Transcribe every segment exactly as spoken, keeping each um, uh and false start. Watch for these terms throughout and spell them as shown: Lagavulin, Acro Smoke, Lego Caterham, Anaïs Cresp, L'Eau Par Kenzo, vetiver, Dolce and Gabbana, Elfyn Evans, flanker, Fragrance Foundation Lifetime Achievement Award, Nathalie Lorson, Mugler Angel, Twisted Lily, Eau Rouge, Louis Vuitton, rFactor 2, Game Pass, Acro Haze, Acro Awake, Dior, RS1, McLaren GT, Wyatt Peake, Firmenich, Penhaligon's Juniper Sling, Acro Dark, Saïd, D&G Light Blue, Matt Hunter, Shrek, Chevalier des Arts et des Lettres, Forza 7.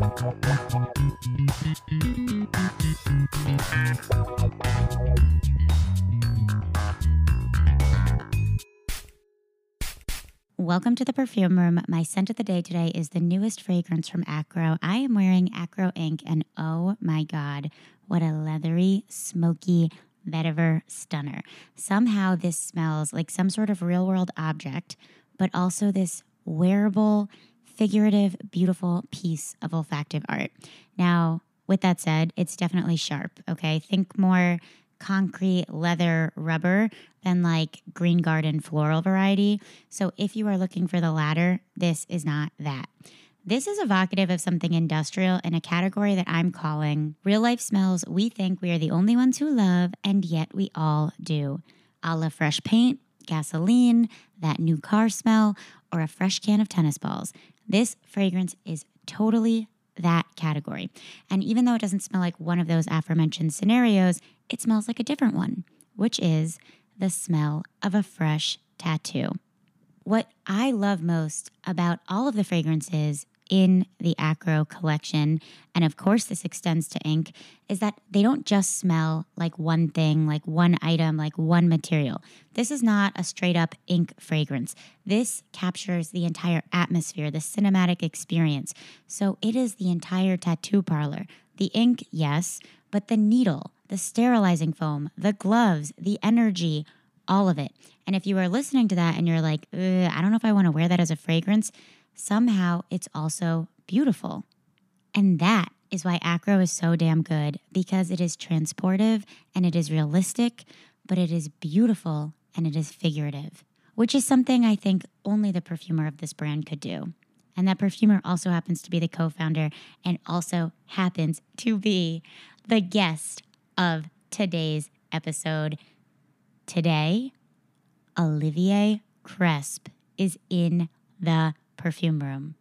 Welcome to the Perfume Room. My scent of the day today is the newest fragrance from Acro. I am wearing Acro Ink, and oh my God, what a leathery, smoky vetiver stunner. Somehow this smells like some sort of real-world object, but also this wearable, figurative, beautiful piece of olfactive art. Now, with that said, it's definitely sharp, okay? Think more concrete, leather, rubber than like green garden floral variety. So if you are looking for the latter, this is not that. This is evocative of something industrial in a category that I'm calling real life smells we think we are the only ones who love, and yet we all do. A la fresh paint, gasoline, that new car smell, or a fresh can of tennis balls. This fragrance is totally that category. And even though it doesn't smell like one of those aforementioned scenarios, it smells like a different one, which is the smell of a fresh tattoo. What I love most about all of the fragrances in the Acro collection, and of course this extends to ink, is that they don't just smell like one thing, like one item, like one material. This is not a straight up ink fragrance. This captures the entire atmosphere, the cinematic experience. So it is the entire tattoo parlor. The ink, yes, but the needle, the sterilizing foam, the gloves, the energy, all of it. And if you are listening to that and you're like, I don't know if I want to wear that as a fragrance, somehow it's also beautiful. And that is why Acro is so damn good, because it is transportive and it is realistic, but it is beautiful and it is figurative, which is something I think only the perfumer of this brand could do. And that perfumer also happens to be the co-founder and also happens to be the guest of today's episode. Today, Olivier Cresp is in the Perfume Room.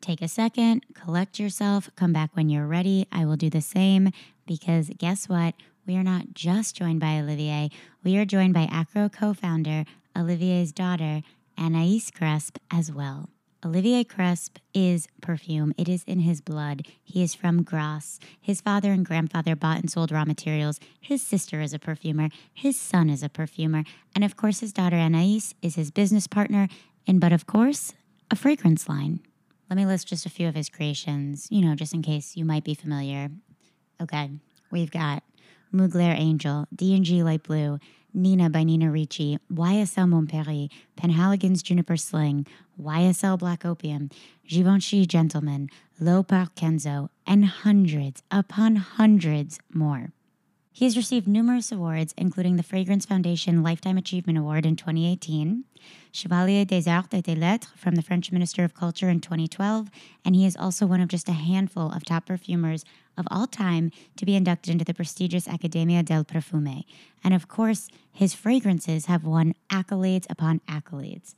Take a second, collect yourself, come back when you're ready. I will do the same, because guess what? We are not just joined by Olivier. We are joined by Acro co-founder, Olivier's daughter, Anaïs Cresp, as well. Olivier Cresp is perfume. It is in his blood. He is from Grasse. His father and grandfather bought and sold raw materials. His sister is a perfumer. His son is a perfumer. And of course, his daughter Anaïs is his business partner. And but of course, a fragrance line. Let me list just a few of his creations, you know, just in case you might be familiar. Okay, we've got Mugler Angel, D and G Light Blue, Nina by Nina Ricci, Y S L Mon Paris, Penhaligon's Juniper Sling, Y S L Black Opium, Givenchy Gentleman, L'Eau Par Kenzo, and hundreds upon hundreds more. He has received numerous awards, including the Fragrance Foundation Lifetime Achievement Award in twenty eighteen, Chevalier des Arts et des Lettres from the French Minister of Culture in twenty twelve, and he is also one of just a handful of top perfumers of all time to be inducted into the prestigious Academia del Perfume. And of course, his fragrances have won accolades upon accolades.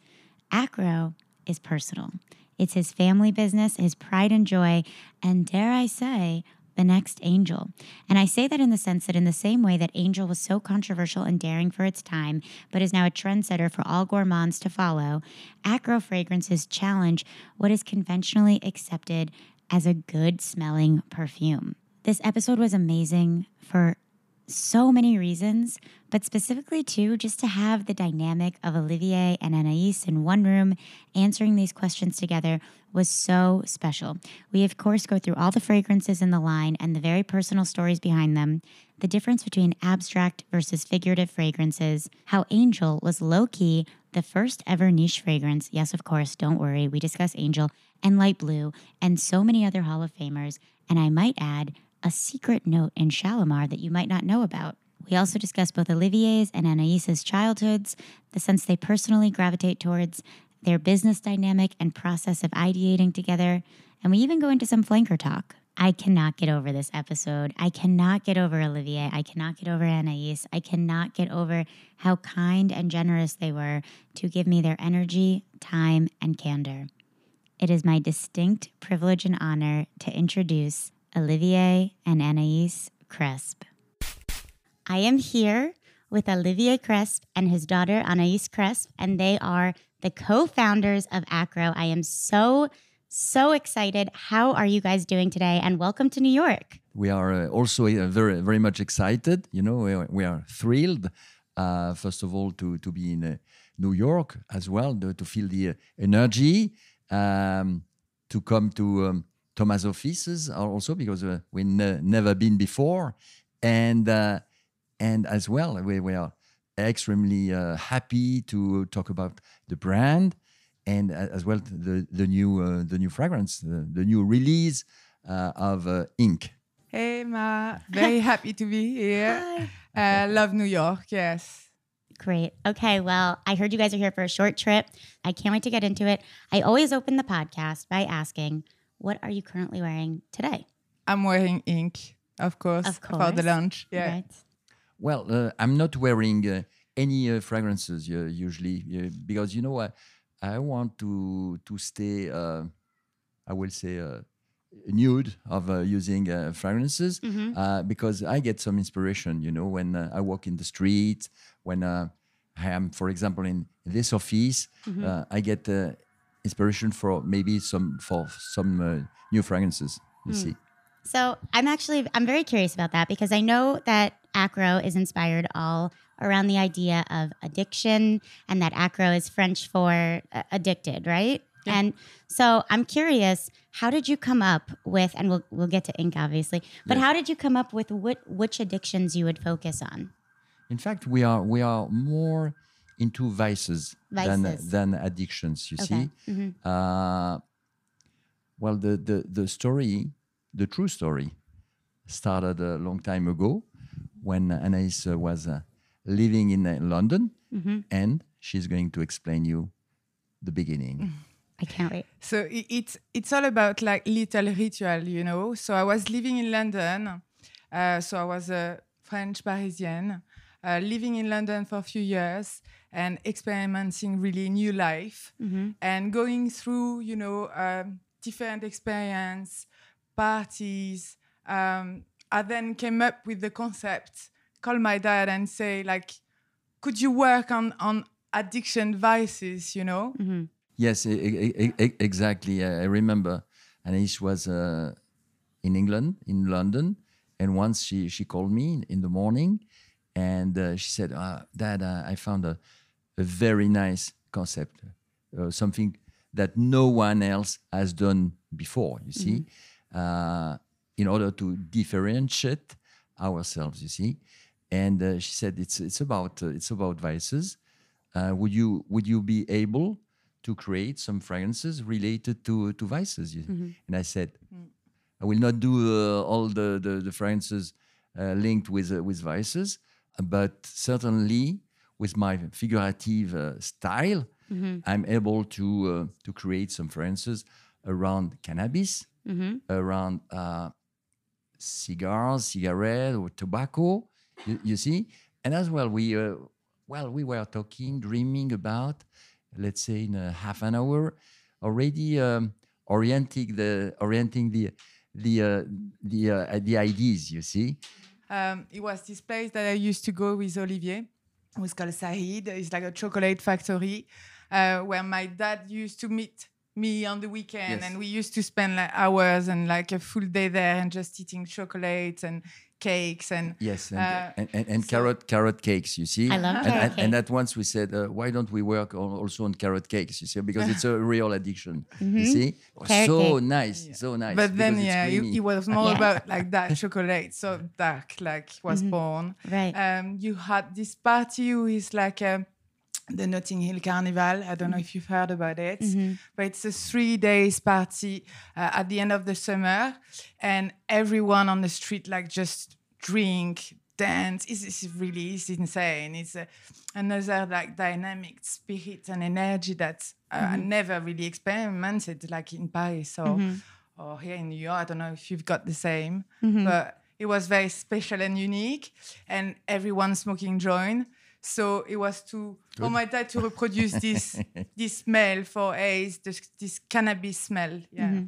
Acro is personal. It's his family business, his pride and joy, and dare I say, the next Angel. And I say that in the sense that in the same way that Angel was so controversial and daring for its time, but is now a trendsetter for all gourmands to follow, Acro fragrances challenge what is conventionally accepted as a good-smelling perfume. This episode was amazing for so many reasons, but specifically too, just to have the dynamic of Olivier and Anaïs in one room answering these questions together was so special. We of course go through all the fragrances in the line and the very personal stories behind them, the difference between abstract versus figurative fragrances, how Angel was low-key the first ever niche fragrance. Yes, of course, don't worry, we discuss Angel and Light Blue and so many other Hall of Famers, and I might add, a secret note in Shalimar that you might not know about. We also discuss both Olivier's and Anaïs's childhoods, the sense they personally gravitate towards, their business dynamic and process of ideating together, and we even go into some flanker talk. I cannot get over this episode. I cannot get over Olivier. I cannot get over Anaïs. I cannot get over how kind and generous they were to give me their energy, time, and candor. It is my distinct privilege and honor to introduce Olivier and Anaïs Cresp. I am here with Olivier Cresp and his daughter Anaïs Cresp, and they are the co-founders of Acro. I am so, So excited. How are you guys doing today? And welcome to New York. We are uh, also uh, very, very much excited. You know, we are, we are thrilled, uh, first of all, to, to be in uh, New York as well, to, to feel the uh, energy, um, to come to um, Thomas' offices also, because uh, we've ne never been before. And, uh, and as well, we, we are extremely uh, happy to talk about the brand and uh, as well the, the, new, uh, the new fragrance, the, the new release uh, of uh, Ink. Hey, Ma. Very happy to be here. Hi. Uh, love New York, yes. Great. Okay, well, I heard you guys are here for a short trip. I can't wait to get into it. I always open the podcast by asking, what are you currently wearing today? I'm wearing Ink, of course, of course. for the lunch. Yeah. Right. Well, uh, I'm not wearing uh, any uh, fragrances uh, usually uh, because, you know, I, I want to, to stay, uh, I will say, uh, nude of uh, using uh, fragrances mm-hmm. uh, because I get some inspiration, you know, when uh, I walk in the street, when uh, I am, for example, in this office, mm-hmm. uh, I get uh, inspiration for maybe some for some uh, new fragrances, you mm. see. So I'm actually, I'm very curious about that because I know that Acro is inspired all around the idea of addiction and that Acro is French for uh, addicted, right? Yeah. And so I'm curious, how did you come up with, and we'll, we'll get to Ink, obviously, but yes. how did you come up with what, which addictions you would focus on? In fact, we are, we are more into vices, vices. Than, than addictions, you okay. see. Mm-hmm. uh, well, the, the, the story, the true story, started a long time ago when Anaïs uh, was uh, living in uh, London, mm-hmm. and she's going to explain you the beginning. Mm-hmm. I can't wait. So it's it's all about like little ritual, you know. So I was living in London. Uh, so I was a French Parisian, uh, living in London for a few years and experimenting really new life mm-hmm. and going through, you know, um, different experience, parties. Um, I then came up with the concept, call my dad and say like, could you work on, on addiction vices, you know? Mm-hmm. Yes, I I I exactly. I remember Anaïs was uh, in England, in London, and once she, she called me in the morning and uh, she said, ah, Dad, uh, I found a, a very nice concept, uh, something that no one else has done before, you see, mm-hmm. uh, in order to differentiate ourselves, you see. And uh, she said, it's, it's, about, uh, it's about vices. Uh, would you, would you be able to create some fragrances related to, to vices? Mm-hmm. And I said, I will not do uh, all the, the, the fragrances uh, linked with, uh, with vices, but certainly with my figurative uh, style, mm-hmm. I'm able to, uh, to create some fragrances around cannabis, mm-hmm. around uh, cigars, cigarette, or tobacco, you, you see? And as well, we, uh, well, we were talking, dreaming about, let's say in a half an hour, already um, orienting the orienting the the uh, the uh, the ideas. You see, um, it was this place that I used to go with Olivier. It was called Saïd. It's like a chocolate factory uh, where my dad used to meet me on the weekend, yes. and we used to spend like hours and like a full day there and just eating chocolate and cakes and yes and, uh, and, and, and so carrot carrot cakes, you see. I love and, carrot and, cake. And at once we said, uh, why don't we work on, also on carrot cakes, you see, because it's a real addiction. Mm-hmm. You see, carrot so cake. Nice, yeah. so nice. But then yeah, it, it was more yeah. about like that chocolate, so dark, like was mm-hmm. born. Right. Um, you had this party who is like a, the Notting Hill Carnival. I don't know if you've heard about it, mm-hmm. but it's a three days party uh, at the end of the summer, and everyone on the street like just drink, dance. It's, it's really it's insane. It's uh, another like dynamic spirit and energy that uh, mm-hmm. I never really experimented like in Paris or mm-hmm. or here in New York. I don't know if you've got the same, mm-hmm. but it was very special and unique, and everyone smoking joint. So it was to, Good. Oh my dad, to reproduce this this smell for Haze, this, this cannabis smell, yeah. Mm-hmm.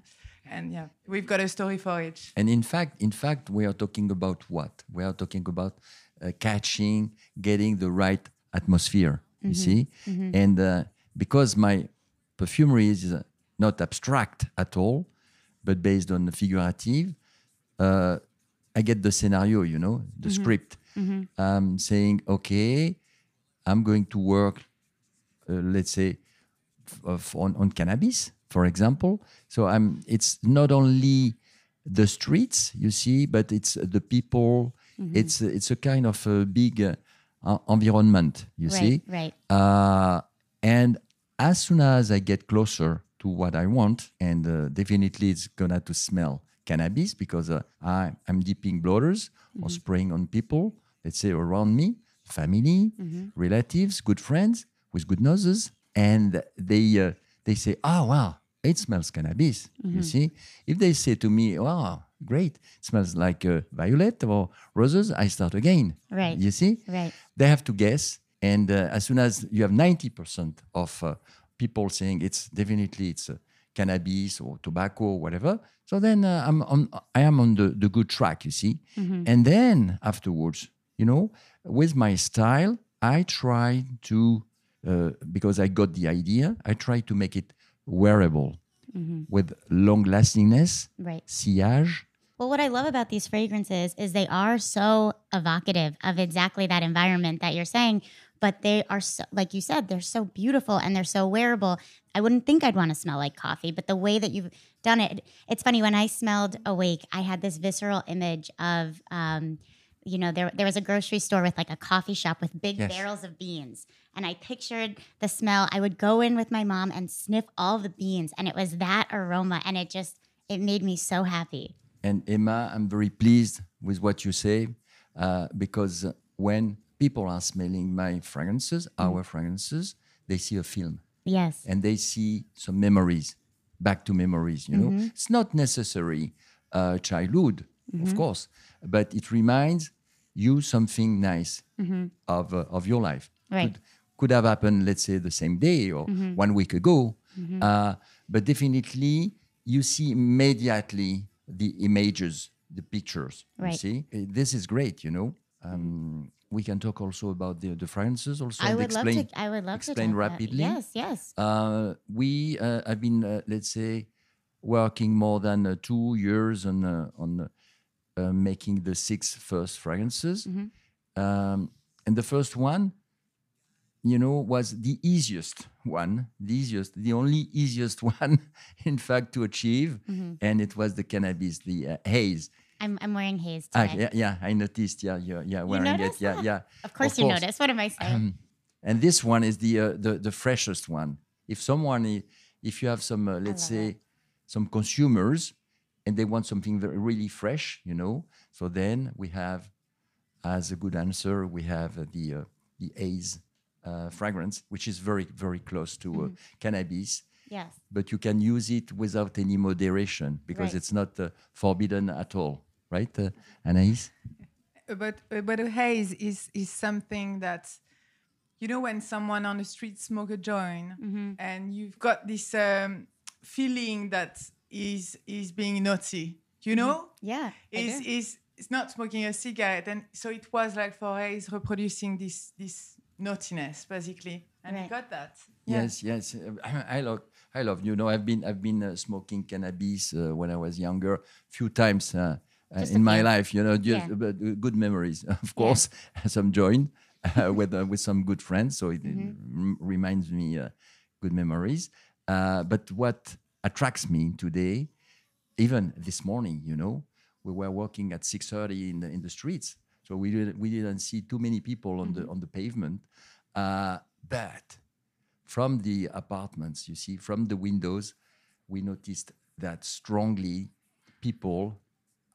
And yeah, we've got a story for it. And in fact, in fact, we are talking about what? We are talking about uh, catching, getting the right atmosphere, mm-hmm. you see? Mm-hmm. And uh, because my perfumery is not abstract at all, but based on the figurative, uh, I get the scenario, you know, the mm-hmm. script. Mm-hmm. I'm saying, okay, I'm going to work, uh, let's say, f on, on cannabis, for example. So I'm, it's not only the streets, you see, but it's the people. Mm-hmm. It's, it's a kind of a big uh, environment, you right, see. Right, right. Uh, and as soon as I get closer to what I want, and uh, definitely it's going to to smell cannabis, because uh, I, I'm dipping blotters mm-hmm. or spraying on people, let's say around me, family, mm-hmm. relatives, good friends with good noses. And they uh, they say, oh, wow, it smells cannabis, mm-hmm. you see. If they say to me, wow, great, it smells like uh, violet or roses, I start again, right? You see? Right. They have to guess. And uh, as soon as you have ninety percent of uh, people saying it's definitely it's uh, cannabis or tobacco or whatever, so then uh, I'm on, I am on the, the good track, you see. Mm-hmm. And then afterwards, you know, with my style, I try to, uh, because I got the idea, I try to make it wearable mm-hmm. with long lastingness, right. sillage. Well, what I love about these fragrances is they are so evocative of exactly that environment that you're saying, but they are, so, like you said, they're so beautiful and they're so wearable. I wouldn't think I'd want to smell like coffee, but the way that you've done it, it's funny, when I smelled Awake, I had this visceral image of, um, you know, there, there was a grocery store with like a coffee shop with big yes. barrels of beans. And I pictured the smell. I would go in with my mom and sniff all the beans, and it was that aroma, and it just, it made me so happy. And Emma, I'm very pleased with what you say, uh, because when people are smelling my fragrances, mm-hmm. our fragrances, they see a film. Yes. And they see some memories, back to memories, you mm-hmm. know. It's not necessary uh, childhood, mm-hmm. of course, but it reminds you something nice mm-hmm. of, uh, of your life. Right. Could, could have happened, let's say, the same day or mm-hmm. one week ago. Mm-hmm. uh, but definitely, you see immediately the images, the pictures, right. you see? This is great, you know? Um, we can talk also about the, the fragrances also. I would explain, love to, I would love explain to rapidly. Yes, yes. Uh, we uh, have been, uh, let's say, working more than uh, two years on, uh, on uh, making the six first fragrances. Mm-hmm. um, and the first one, you know, was the easiest one, the easiest, the only easiest one, in fact, to achieve. Mm-hmm. And it was the cannabis, the uh, haze. I'm, I'm wearing haze today. Ah, yeah, yeah, I noticed. Yeah, yeah, yeah, wearing it. That? Yeah, yeah. Of course, of you course. Noticed. What am I saying? Um, and this one is the, uh, the the freshest one. If someone, if you have some, uh, let's say, it. some consumers, and they want something very, really fresh, you know, so then we have, as a good answer, we have uh, the uh, the haze. Uh, fragrance, which is very, very close to uh, mm-hmm. cannabis. Yes. But you can use it without any moderation, because right. it's not uh, forbidden at all, right, uh, Anaïs? But, but a haze is, is something that, you know, when someone on the street smokes a joint mm-hmm. and you've got this um, feeling that is, is being naughty, you know? Mm-hmm. Yeah, is is It's not smoking a cigarette. And so it was like for haze reproducing this this naughtiness, basically, and right. I got that. Yeah. Yes, yes, I love, I love. You know, I've been, I've been uh, smoking cannabis uh, when I was younger, few times uh, uh, in few. my life. You know, just yeah. good memories, of course. Yeah. Some joint uh, with uh, with some good friends, so it mm-hmm. reminds me uh, good memories. Uh, but what attracts me today, even this morning, you know, we were walking at six thirty in the in the streets. So we didn't, we didn't see too many people on mm-hmm. the on the pavement, uh, but from the apartments, you see, from the windows, we noticed that strongly people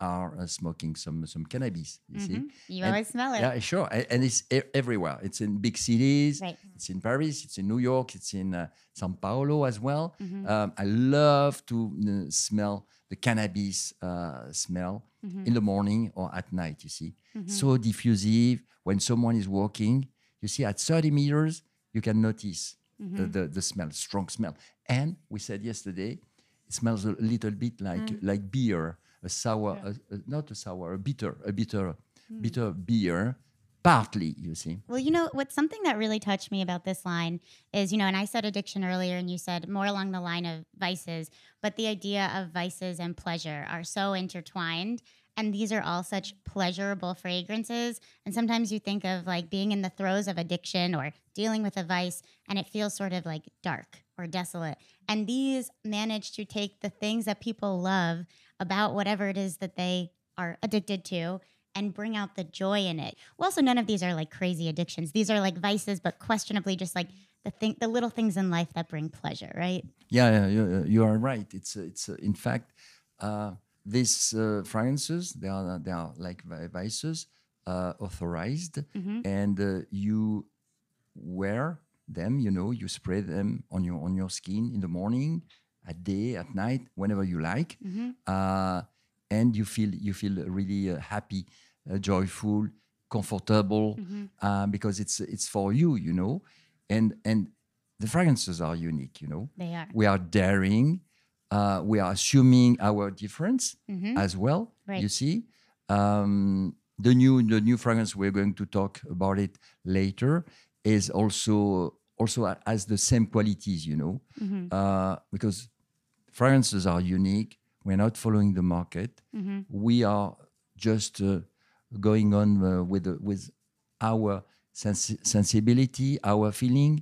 are uh, smoking some some cannabis. You mm-hmm. see, you and, always smell it. Yeah, sure, and, and it's e everywhere. It's in big cities. Right. It's in Paris. It's in New York. It's in uh, São Paulo as well. Mm-hmm. um, I love to uh, smell the cannabis uh, smell. Mm-hmm. In the morning or at night, you see. Mm-hmm. So diffusive. When someone is walking, you see, at thirty meters, you can notice mm-hmm. the, the, the smell, strong smell. And we said yesterday, it smells a little bit like, mm. like beer, a sour, yeah. a, a, not a sour, a bitter, a bitter, mm. bitter beer, Partly, you see. Well, you know, what's something that really touched me about this line is, you know, and I said addiction earlier and you said more along the line of vices, but the idea of vices and pleasure are so intertwined. And these are all such pleasurable fragrances. And sometimes you think of like being in the throes of addiction or dealing with a vice, and it feels sort of like dark or desolate. And these manage to take the things that people love about whatever it is that they are addicted to and bring out the joy in it. Well, so none of these are like crazy addictions. These are like vices, but questionably just like the thing, the little things in life that bring pleasure, right? Yeah, you, you are right. It's, it's in fact, uh, these uh, fragrances, they are, they are like vices, uh, authorized, mm-hmm. and uh, you wear them, you know, you spray them on your on your skin in the morning, at day, at night, whenever you like. Mm-hmm. Uh, and you feel you feel really uh, happy, uh, joyful, comfortable, mm-hmm. uh, because it's it's for you, you know. And and the fragrances are unique, you know. They are. We are daring. Uh, we are assuming our difference mm-hmm. as well. Right. You see, um, the new the new fragrance we're going to talk about it later is also also has the same qualities, you know, mm-hmm. uh, because fragrances are unique. We're not following the market. Mm-hmm. We are just uh, going on uh, with uh, with our sens- sensibility, our feeling.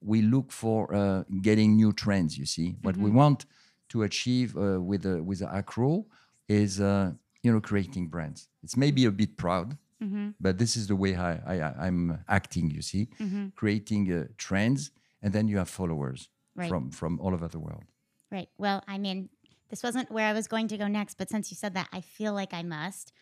We look for uh, getting new trends. You see, what mm-hmm. we want to achieve uh, with uh, with Acro is uh, you know, creating brands. It's maybe a bit proud, mm-hmm. but this is the way I, I I'm acting. You see, mm-hmm. creating uh, trends, and then you have followers right. from from all over the world. Right. Well, I mean, this wasn't where I was going to go next, but since you said that, I feel like I must.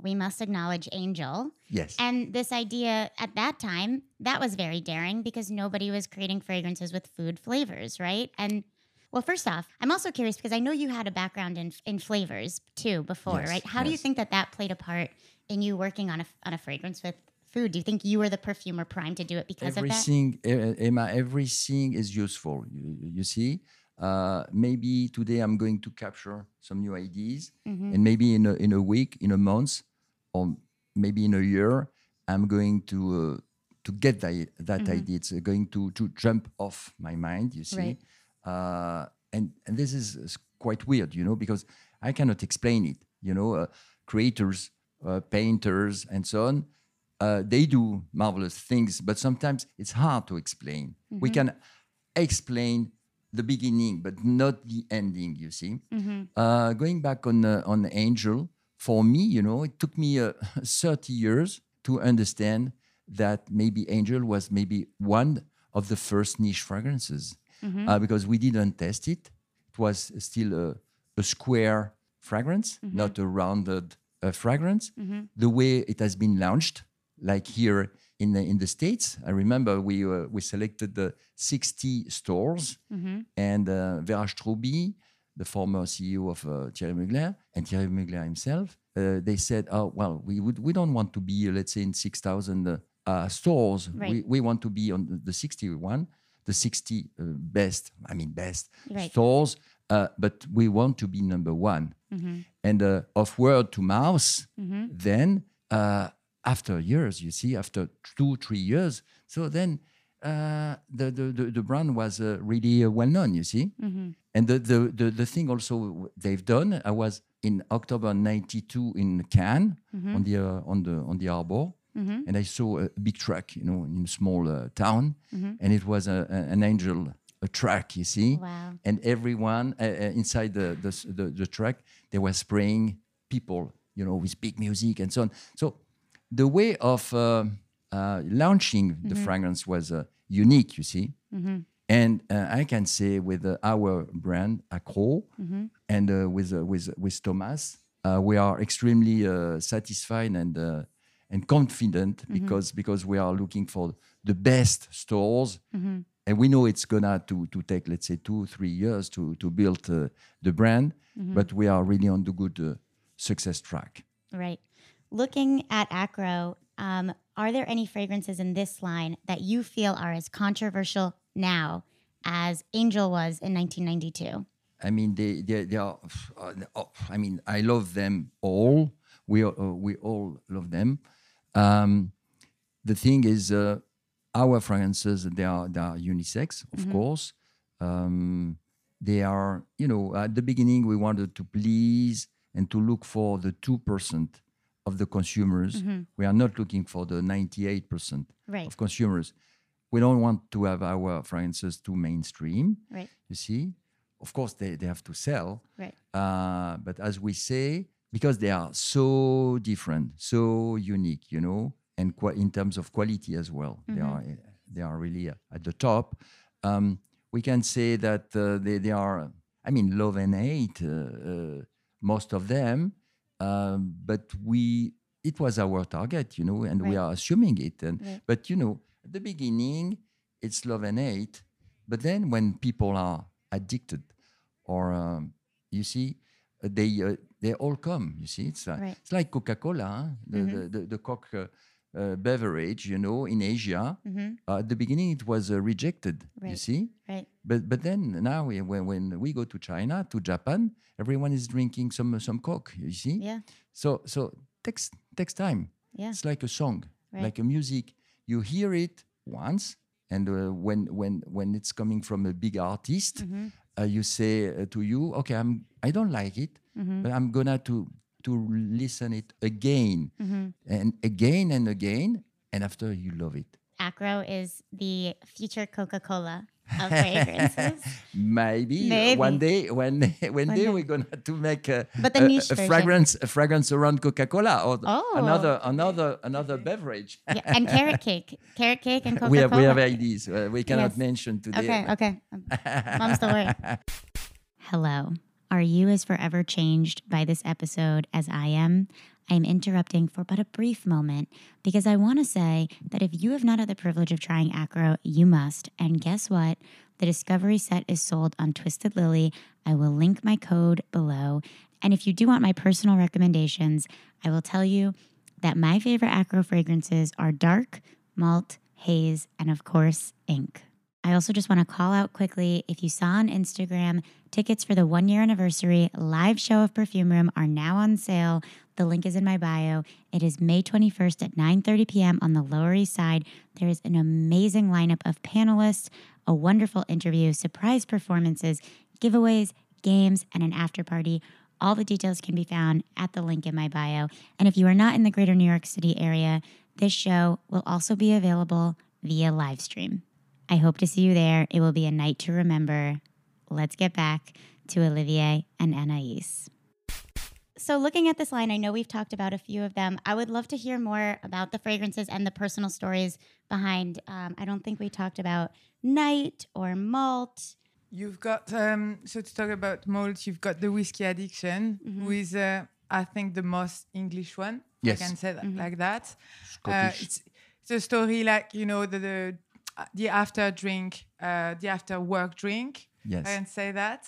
We must acknowledge Angel. Yes. And this idea at that time that was very daring because nobody was creating fragrances with food flavors, right? And well, first off, I'm also curious because I know you had a background in in flavors too before, yes, right? How yes. do you think that that played a part in you working on a on a fragrance with food? Do you think you were the perfumer primed to do it because everything, of that? Everything, Emma, everything is useful. You, you see, uh, maybe today I'm going to capture some new ideas, mm-hmm. and maybe in a, in a week, in a month, or maybe in a year, I'm going to uh, to get that that mm-hmm. idea. It's going to to jump off my mind. You see. Right. Uh, and, and this is quite weird, you know, because I cannot explain it. You know, uh, creators, uh, painters, and so on, uh, they do marvelous things, but sometimes it's hard to explain. Mm-hmm. We can explain the beginning, but not the ending, you see. Mm-hmm. Uh, going back on, uh, on Angel, for me, you know, it took me uh, thirty years to understand that maybe Angel was maybe one of the first niche fragrances. Mm-hmm. Uh, because we didn't test it. It was still a, a square fragrance, mm-hmm. not a rounded uh, fragrance. Mm-hmm. The way it has been launched, like here in the, in the States, I remember we uh, we selected the sixty stores mm-hmm. and uh, Vera Strauby, the former C E O of uh, Thierry Mugler, and Thierry Mugler himself, uh, they said, oh, well, we would, we don't want to be, uh, let's say, in six thousand uh, uh, stores. Right. We, we want to be on the, the sixty-one. The sixty uh, best, I mean best right. stores, uh, but we want to be number one. Mm-hmm. And uh, of word to mouth, mm-hmm. then uh, after years, you see, after two, three years, so then uh, the, the, the, the brand was uh, really uh, well known, you see. Mm-hmm. And the, the, the, the thing also they've done, I was in October ninety-two in Cannes mm-hmm. on the uh, on the on the Arbor. Mm-hmm. And I saw a big track, you know, in a small uh, town, mm-hmm. and it was a, a, an Angel a track, you see. Wow. And everyone uh, uh, inside the the, the the track, they were spraying people, you know, with big music and so on. So the way of uh, uh, launching mm-hmm. the fragrance was uh, unique, you see. Mm-hmm. And uh, I can say with uh, our brand Acro mm-hmm. and uh, with uh, with with Thomas, uh, we are extremely uh, satisfied and. Uh, And confident mm-hmm. because because we are looking for the best stores, mm-hmm. and we know it's gonna to to take let's say two three years to to build uh, the brand, mm-hmm. but we are really on the good uh, success track. Right. Looking at Acro, um, are there any fragrances in this line that you feel are as controversial now as Angel was in nineteen ninety-two? I mean, they they, they are. Uh, I mean, I love them all. We uh, we all love them. Um, the thing is, uh, our fragrances, they are, they are unisex, of mm-hmm. course. Um, they are, you know, at the beginning, we wanted to please and to look for the two percent of the consumers. Mm-hmm. We are not looking for the ninety-eight percent right. of consumers. We don't want to have our fragrances too mainstream, right. you see. Of course, they, they have to sell. Right. Uh, but as we say, because they are so different, so unique, you know, and qu- in terms of quality as well, mm-hmm. they are they are really at the top. Um, we can say that uh, they, they are, I mean, love and hate, uh, uh, most of them, um, but we it was our target, you know, and right. we are assuming it. And right. But, you know, at the beginning, it's love and hate, but then when people are addicted or um, you see they uh, they all come, you see, it's like, right. it's like Coca-Cola, huh? the, mm-hmm. the the the Coke uh, uh, beverage, you know, in Asia, mm-hmm. uh, at the beginning it was uh, rejected, right. you see, right but but then now we, when, when we go to China, to Japan, everyone is drinking some some Coke, you see. Yeah. So so takes takes time. Yeah. It's like a song, right. like a music. You hear it once. And uh, when when when it's coming from a big artist, mm-hmm. uh, you say uh, to you, okay, I'm I don't like it, mm-hmm. but I'm gonna to to listen it again mm-hmm. and again and again, and after you love it. Acro is the future Coca-Cola of fragrances. Maybe. Maybe one day, one day, one, one day, day we're gonna to make a, a, a fragrance, a fragrance around Coca-Cola or oh. another, another, another beverage. Yeah, and carrot cake, carrot cake, and Coca-Cola. We have, we have ideas. Uh, we cannot yes. mention today. Okay, okay. Mom's still worried. Hello. Are you as forever changed by this episode as I am? I'm interrupting for but a brief moment because I want to say that if you have not had the privilege of trying Acro, you must. And guess what? The Discovery Set is sold on Twisted Lily. I will link my code below. And if you do want my personal recommendations, I will tell you that my favorite Acro fragrances are Dark, Malt, Haze, and of course, Ink. I also just want to call out quickly, if you saw on Instagram, tickets for the one-year anniversary live show of Perfume Room are now on sale. The link is in my bio. It is May twenty-first at nine thirty p.m. on the Lower East Side. There is an amazing lineup of panelists, a wonderful interview, surprise performances, giveaways, games, and an after party. All the details can be found at the link in my bio. And if you are not in the greater New York City area, this show will also be available via live stream. I hope to see you there. It will be a night to remember. Let's get back to Olivier and Anaïs. So looking at this line, I know we've talked about a few of them. I would love to hear more about the fragrances and the personal stories behind. Um, I don't think we talked about Night or Malt. You've got, um, so to talk about Malt, you've got the Whiskey Addiction mm-hmm. with, uh, I think, the most English one. Yes. I can say that mm-hmm. like that. Uh, it's, it's a story like, you know, the... the the after drink, uh, the after work drink. Yes. I can say that.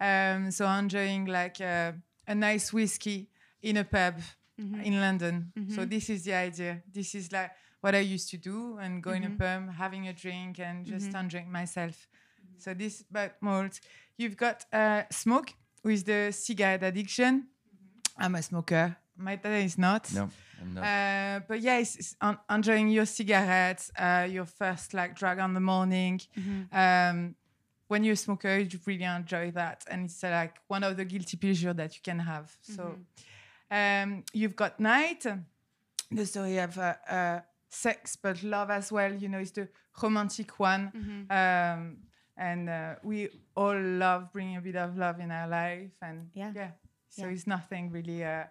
Um, so enjoying like uh, a nice whiskey in a pub mm-hmm. in London. Mm-hmm. So this is the idea. This is like what I used to do and go mm-hmm. in a pub, having a drink and just mm-hmm. enjoying myself. Mm-hmm. So this, but Malt. You've got uh, Smoke with the cigarette addiction. Mm-hmm. I'm a smoker. My dad is not. No, I'm not. Uh, but yeah, it's, it's un- enjoying your cigarettes, uh, your first like drag on the morning. Mm-hmm. Um, when you're a smoker, you really enjoy that. And it's uh, like one of the guilty pleasures that you can have. Mm-hmm. So um, you've got Night, the story of uh, uh, sex, but love as well. You know, it's the romantic one. Mm-hmm. Um, and uh, we all love bringing a bit of love in our life. And yeah, yeah. so yeah. it's nothing really... Uh,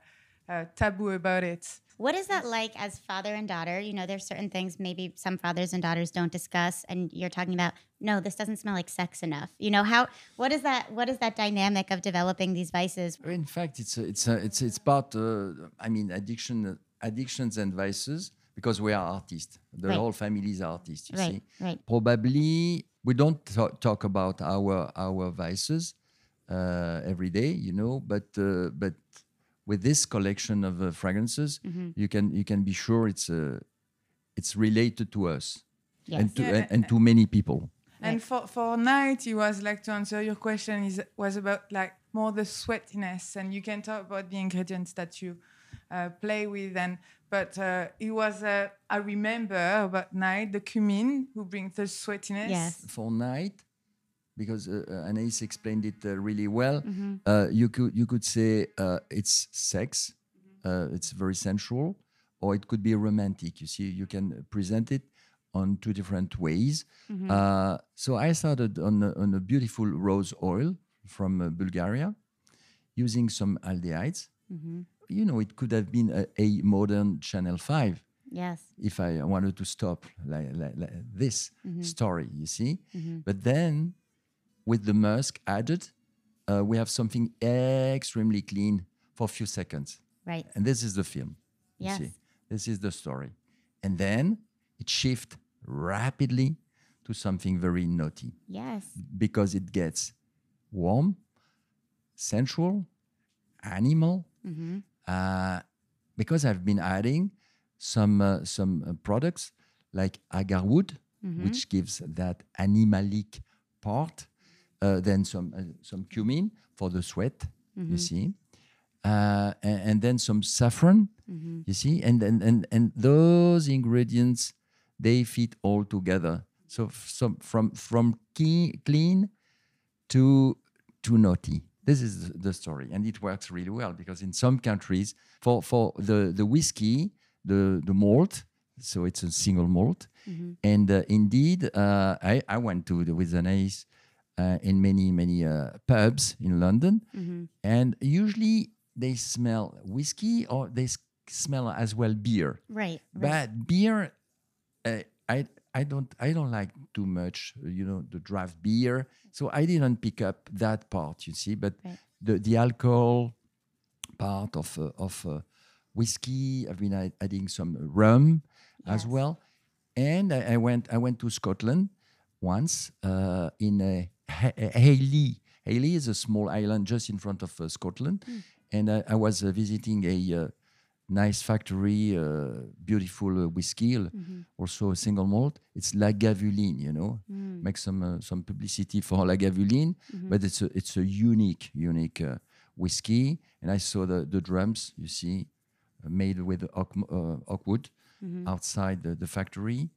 Uh, taboo about it. What is that like as father and daughter? You know, there's certain things maybe some fathers and daughters don't discuss, and you're talking about, no, this doesn't smell like sex enough. You know, how? What is that? What is that dynamic of developing these vices? In fact, it's a, it's a, it's it's part. Uh, I mean, addiction, addictions and vices, because we are artists. The right. whole family is artists. You right. see, right. Probably we don't th- talk about our our vices uh, every day. You know, but uh, but. With this collection of uh, fragrances, mm-hmm. you can you can be sure it's uh, it's related to us yes. and to yeah, and, and to many people. And right. for for Night, it was like to answer your question is was about like more the sweatiness, and you can talk about the ingredients that you uh, play with. And but uh, it was uh, I remember about Night, the cumin who brings the sweatiness. Yes. For Night, because uh, Anaïs explained it uh, really well. Mm-hmm. uh, you could you could say uh, it's sex. Mm-hmm. uh, it's very sensual, or it could be romantic. You see, you can present it on two different ways. Mm-hmm. uh, so I started on a, on a beautiful rose oil from uh, Bulgaria, using some aldehydes. Mm-hmm. You know, it could have been a, a modern Channel five. Yes. If I wanted to stop like, like, like this mm-hmm. story, you see. Mm-hmm. But then with the musk added, uh, we have something extremely clean for a few seconds. Right. And this is the film, yes. you see. This is the story. And then it shifts rapidly to something very naughty. Yes. Because it gets warm, sensual, animal. Mm-hmm. uh, because I've been adding some uh, some uh, products like agarwood, mm-hmm. which gives that animalic part. Uh, then some uh, some cumin for the sweat, mm-hmm. you see, uh, and, and then some saffron, mm-hmm. you see, and and and and those ingredients, they fit all together. So some from from key, clean to to naughty. This is the story, and it works really well because in some countries, for, for the, the whiskey, the, the malt, so it's a single malt, mm-hmm. and uh, indeed, uh, I, I went to the, with Anaïs uh, in many, many uh, pubs in London, mm-hmm. and usually they smell whiskey or they smell as well beer. Right. But right. beer, uh, I... I don't I don't like too much, you know, the draft beer. So I didn't pick up that part, you see. But right. the, the alcohol part of, uh, of uh, whiskey, I've been adding some rum yes. as well. And I, I went I went to Scotland once uh, in a ha- a Hayley. Hayley is a small island just in front of uh, Scotland. Mm. And I, I was uh, visiting a... Uh, nice factory, uh, beautiful uh, whiskey, mm-hmm. also a single malt. It's Lagavulin, you know, mm. make some uh, some publicity for Lagavulin, mm-hmm. but it's a, it's a unique, unique uh, whiskey. And I saw the, the drums, you see, uh, made with oak, uh, oak wood mm-hmm. outside the, the factory,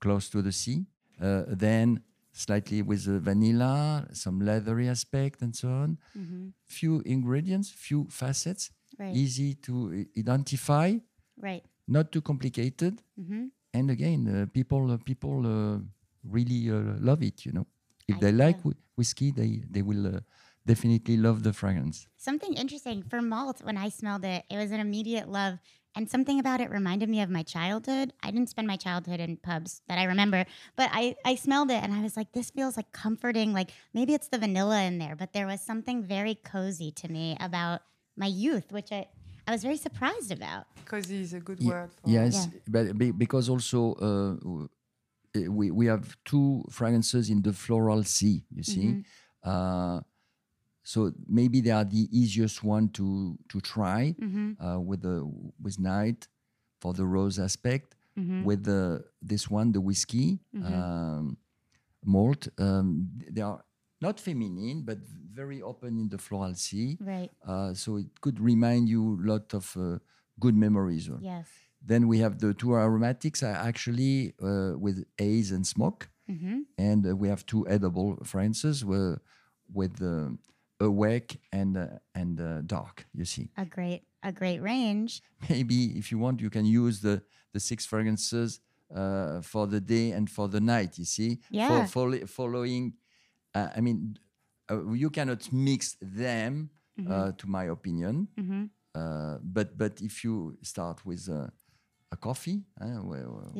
close to the sea. Uh, then slightly with uh, vanilla, some leathery aspect and so on. Mm-hmm. Few ingredients, few facets. Right. Easy to identify, right? Not too complicated, mm-hmm. and again, uh, people uh, people uh, really uh, love it. You know, if I they know. like wh- whiskey, they they will uh, definitely love the fragrance. Something interesting for malt. When I smelled it, it was an immediate love, and something about it reminded me of my childhood. I didn't spend my childhood in pubs that I remember, but I I smelled it and I was like, this feels like comforting. Like maybe it's the vanilla in there, but there was something very cozy to me about my youth, which I, I was very surprised about. Cozy is a good word. For yes, yeah. but be, because also uh, we we have two fragrances in the floral sea. You see, mm-hmm. uh, so maybe they are the easiest one to to try mm-hmm. uh, with the with Night for the rose aspect. Mm-hmm. With the this one, the whiskey mm-hmm. um, malt, um, they are. Not feminine, but very open in the floral sea. Right. Uh, so it could remind you a lot of uh, good memories. Yes. Then we have the two aromatics, are actually uh, with haze and smoke. Mm-hmm. And uh, we have two edible fragrances uh, with uh, awake and uh, and uh, dark. You see. A great, a great range. Maybe if you want, you can use the the six fragrances uh, for the day and for the night. You see. Yeah. For, for, following. Uh, I mean, uh, you cannot mix them, mm-hmm. uh, to my opinion. Mm-hmm. Uh, but but if you start with uh, a coffee, uh, yeah.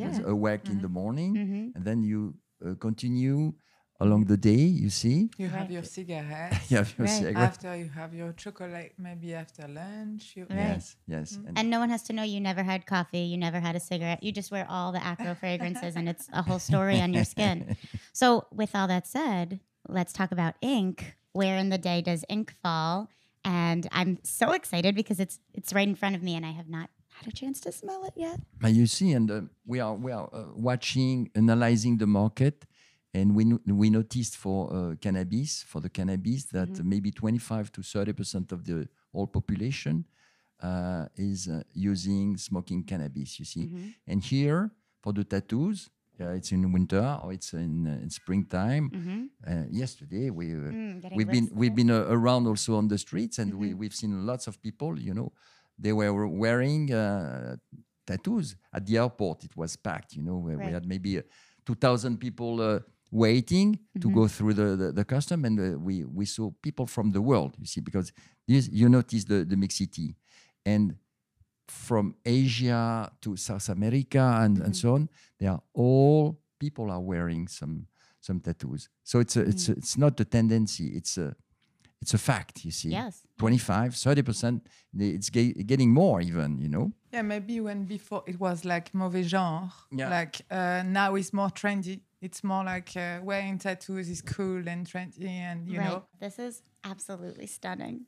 with awake mm-hmm. in the morning, mm-hmm. and then you uh, continue along the day, you see. You right. have your cigarette. You have your right. cigarette. After you have your chocolate, maybe after lunch. You right. Yes, yes. Mm-hmm. And, and no one has to know you never had coffee, you never had a cigarette. You just wear all the Acro fragrances and it's a whole story on your skin. So with all that said... let's talk about ink. Where in the day does ink fall? And I'm so excited because it's it's right in front of me, and I have not had a chance to smell it yet. You see, and uh, we are we are uh, watching, analyzing the market, and we we noticed for uh, cannabis, for the cannabis, that mm-hmm. maybe twenty-five to thirty percent of the whole population uh, is uh, using smoking cannabis, you see. Mm-hmm. And here, for the tattoos, uh, it's in winter or it's in, uh, in springtime. Mm-hmm. uh, yesterday, we, uh, mm, we've been, we've been uh, around also on the streets, and mm-hmm. we, we've seen lots of people, you know, they were wearing uh, tattoos. At the airport, it was packed, you know, where right. we had maybe uh, two thousand people uh, waiting mm-hmm. to go through the, the, the custom, and uh, we, we saw people from the world, you see, because this, you notice the, the mixity. And from Asia to South America and, mm-hmm. and so on, they are all people are wearing some some tattoos. So it's a, mm-hmm. it's a, it's not a tendency, it's a it's a fact, you see. Yes. twenty-five, thirty percent, it's ge- getting more even, you know. Yeah, maybe when before it was like mauvais genre, yeah. like uh, now it's more trendy. It's more like uh, wearing tattoos is cool and trendy, and you right. know. This is absolutely stunning.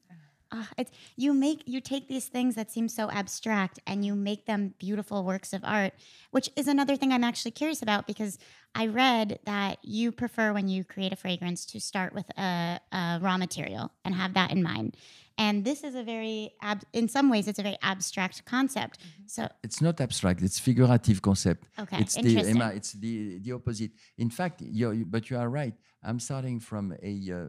Uh, it's, you make you take these things that seem so abstract and you make them beautiful works of art, which is another thing I'm actually curious about, because I read that you prefer when you create a fragrance to start with a, a raw material and have that in mind. And this is a very, ab- in some ways, it's a very abstract concept. So it's not abstract; it's figurative concept. Okay, it's interesting. The, Emma, it's the the opposite. In fact, you but you are right. I'm starting from a uh,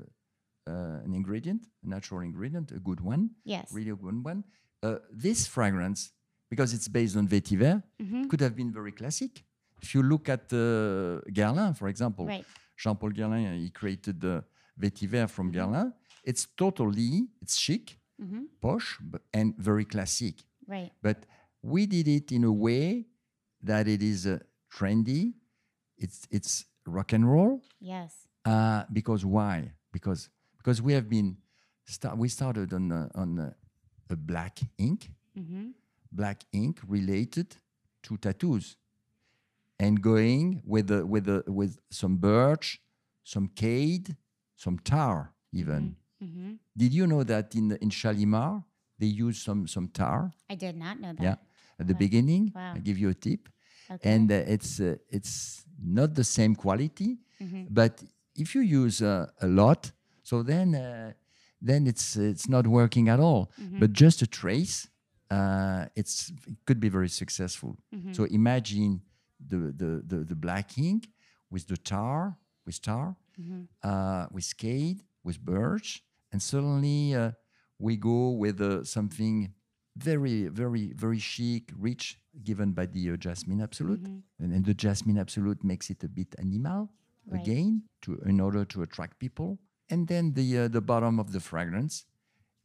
uh, an ingredient, a natural ingredient, a good one. Yes, really a good one. Uh, this fragrance, because it's based on vetiver, mm-hmm. could have been very classic. If you look at uh, Guerlain, for example, right. Jean-Paul Guerlain, he created the vetiver from mm-hmm. Guerlain. It's totally, it's chic, mm-hmm. posh, but, and very classic. Right. But we did it in a way that it is uh, trendy. It's it's rock and roll. Yes. Uh, because why? Because because we have been, start, we started on uh, on uh, a black ink, mm-hmm. black ink related to tattoos, and going with uh, with uh, with some birch, some cade, some tar even. Mm-hmm. Mm-hmm. Did you know that in in Shalimar they use some some tar? I did not know that. Yeah, at the wow. beginning, wow. I give you a tip, okay. and uh, it's uh, it's not the same quality, mm-hmm. but if you use uh, a lot, so then uh, then it's it's not working at all. Mm-hmm. But just a trace, uh, it's it could be very successful. Mm-hmm. So imagine the, the the the black ink with the tar, with tar, mm-hmm. uh, with cade, with birch. And suddenly uh, we go with uh, something very, very, very chic, rich, given by the uh, Jasmine Absolute. Mm-hmm. And, and the Jasmine Absolute makes it a bit animal, right. again, to in order to attract people. And then the uh, the bottom of the fragrance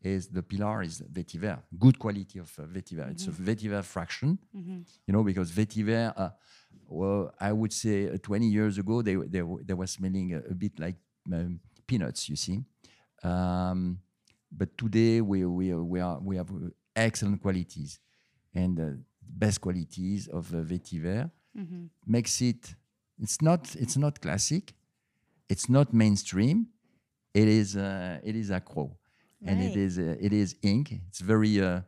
is, the pillar is vetiver, good quality of uh, vetiver. Mm-hmm. It's a vetiver fraction, mm-hmm. you know, because vetiver, uh, well, I would say uh, twenty years ago, they, they, they were smelling a, a bit like um, peanuts, you see. Um, but today we we we are we have excellent qualities, and the uh, best qualities of uh, vetiver mm-hmm. makes it. It's not it's not classic, it's not mainstream. It is uh, it is acro, right. and it is uh, it is ink. It's very uh,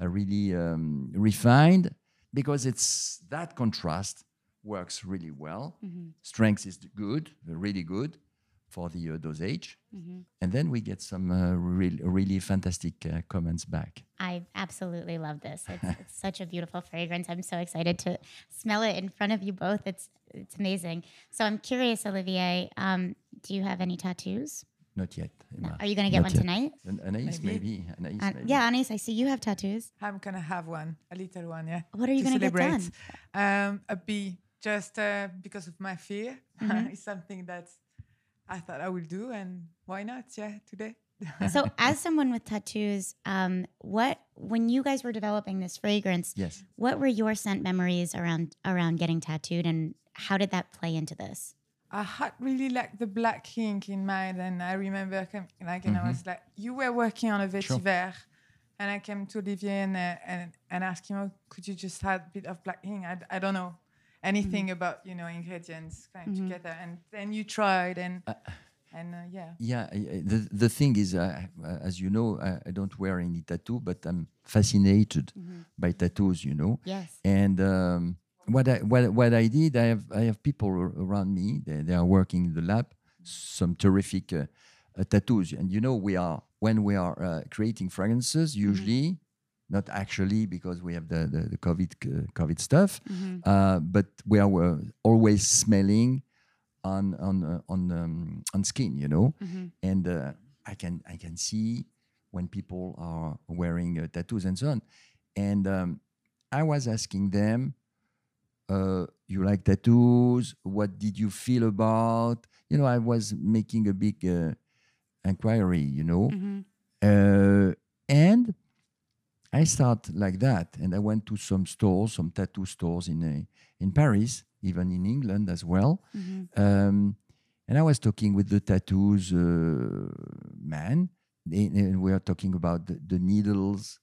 uh, really um, refined, because it's that contrast works really well. Mm-hmm. Strength is good, really good. For the uh, dosage, mm-hmm. and then we get some uh, re- really fantastic uh, comments back. I absolutely love this. It's, it's such a beautiful fragrance. I'm so excited to smell it in front of you both. It's it's amazing. So I'm curious, Olivier, um, do you have any tattoos? Not yet. No. Are you going to get Not one yet. tonight? Anaïs, maybe. maybe. Anaïs, uh, maybe. Yeah, Anaïs, I see you have tattoos. I'm going to have one, a little one, yeah. What are you going to get done? Um, a bee, just uh, because of my fear. Mm-hmm. It's something that's I thought I will do, and why not? Yeah, today. So, as someone with tattoos, um, what when you guys were developing this fragrance, yes. what were your scent memories around around getting tattooed, and how did that play into this? I had really like the black ink in mind, and I remember com- like, and mm-hmm. I was like, you were working on a vetiver, sure. and I came to Olivier and uh, and and asked him, oh, could you just add a bit of black ink? I, I don't know. Anything mm-hmm. about, you know, ingredients kind mm-hmm. together, and then you tried, and uh, and uh, yeah. Yeah, the the thing is, uh, as you know, I, I don't wear any tattoo, but I'm fascinated mm-hmm. by tattoos, you know. Yes. And um, what I what what I did, I have I have people around me. They they are working in the lab, some terrific uh, uh, tattoos, and you know, we are when we are uh, creating fragrances, usually mm-hmm. not actually because we have the, the, the COVID, uh, COVID stuff, mm-hmm. uh, but we are uh, always smelling on on uh, on um, on skin, you know, mm-hmm. and uh, I can I can see when people are wearing uh, tattoos and so on, and um, I was asking them, uh, you like tattoos? What did you feel about? You know, I was making a big uh, inquiry, you know, mm-hmm. uh, and I start like that, and I went to some stores, some tattoo stores in uh, in Paris, even in England as well, mm-hmm. um, and I was talking with the tattoos uh, man, they, and we are talking about the, the needles,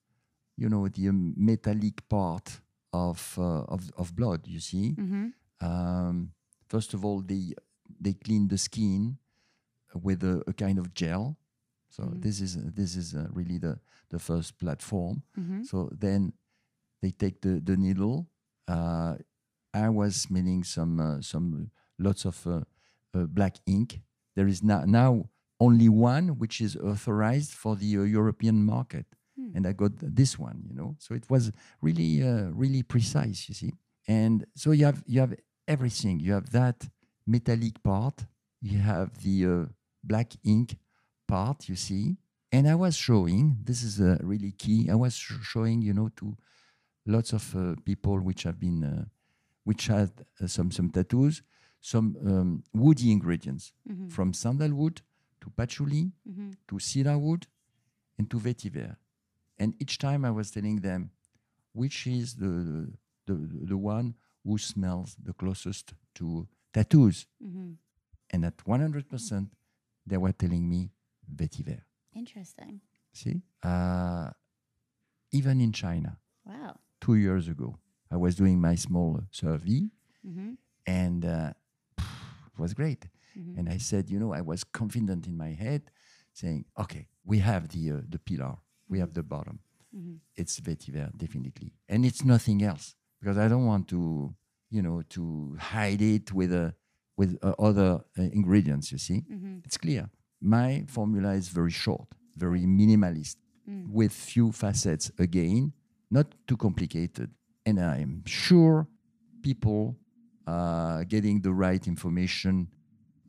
you know, the um, metallic part of uh, of of blood. You see, mm-hmm. um, first of all, they they clean the skin with a, a kind of gel. So mm-hmm. this is this is uh, really the the first platform. Mm-hmm. So then they take the the needle. Uh, I was smelling some uh, some lots of uh, uh, black ink. There is now now only one which is authorized for the uh, European market, mm. and I got this one. You know, so it was really uh, really precise. You see, and so you have you have everything. You have that metallic part. You have the uh, black ink part, you see, and I was showing, this is uh, really key, I was sh showing, you know, to lots of uh, people which have been, uh, which had uh, some some tattoos, some um, woody ingredients, mm-hmm. from sandalwood to patchouli, mm-hmm. to cedarwood, and to vetiver. And each time I was telling them, which is the, the, the one who smells the closest to tattoos. Mm-hmm. And at one hundred percent, they were telling me, vetiver. Interesting. See, uh, even in China. Wow. Two years ago, I was doing my small survey, mm-hmm. and uh, it was great. Mm-hmm. And I said, you know, I was confident in my head, saying, "Okay, we have the uh, the pillar, we have the bottom. Mm-hmm. It's vetiver, definitely, and it's nothing else because I don't want to, you know, to hide it with a uh, with uh, other uh, ingredients. You see, mm-hmm. it's clear." My formula is very short, very minimalist, mm. with few facets again, not too complicated. And I'm sure people uh, getting the right information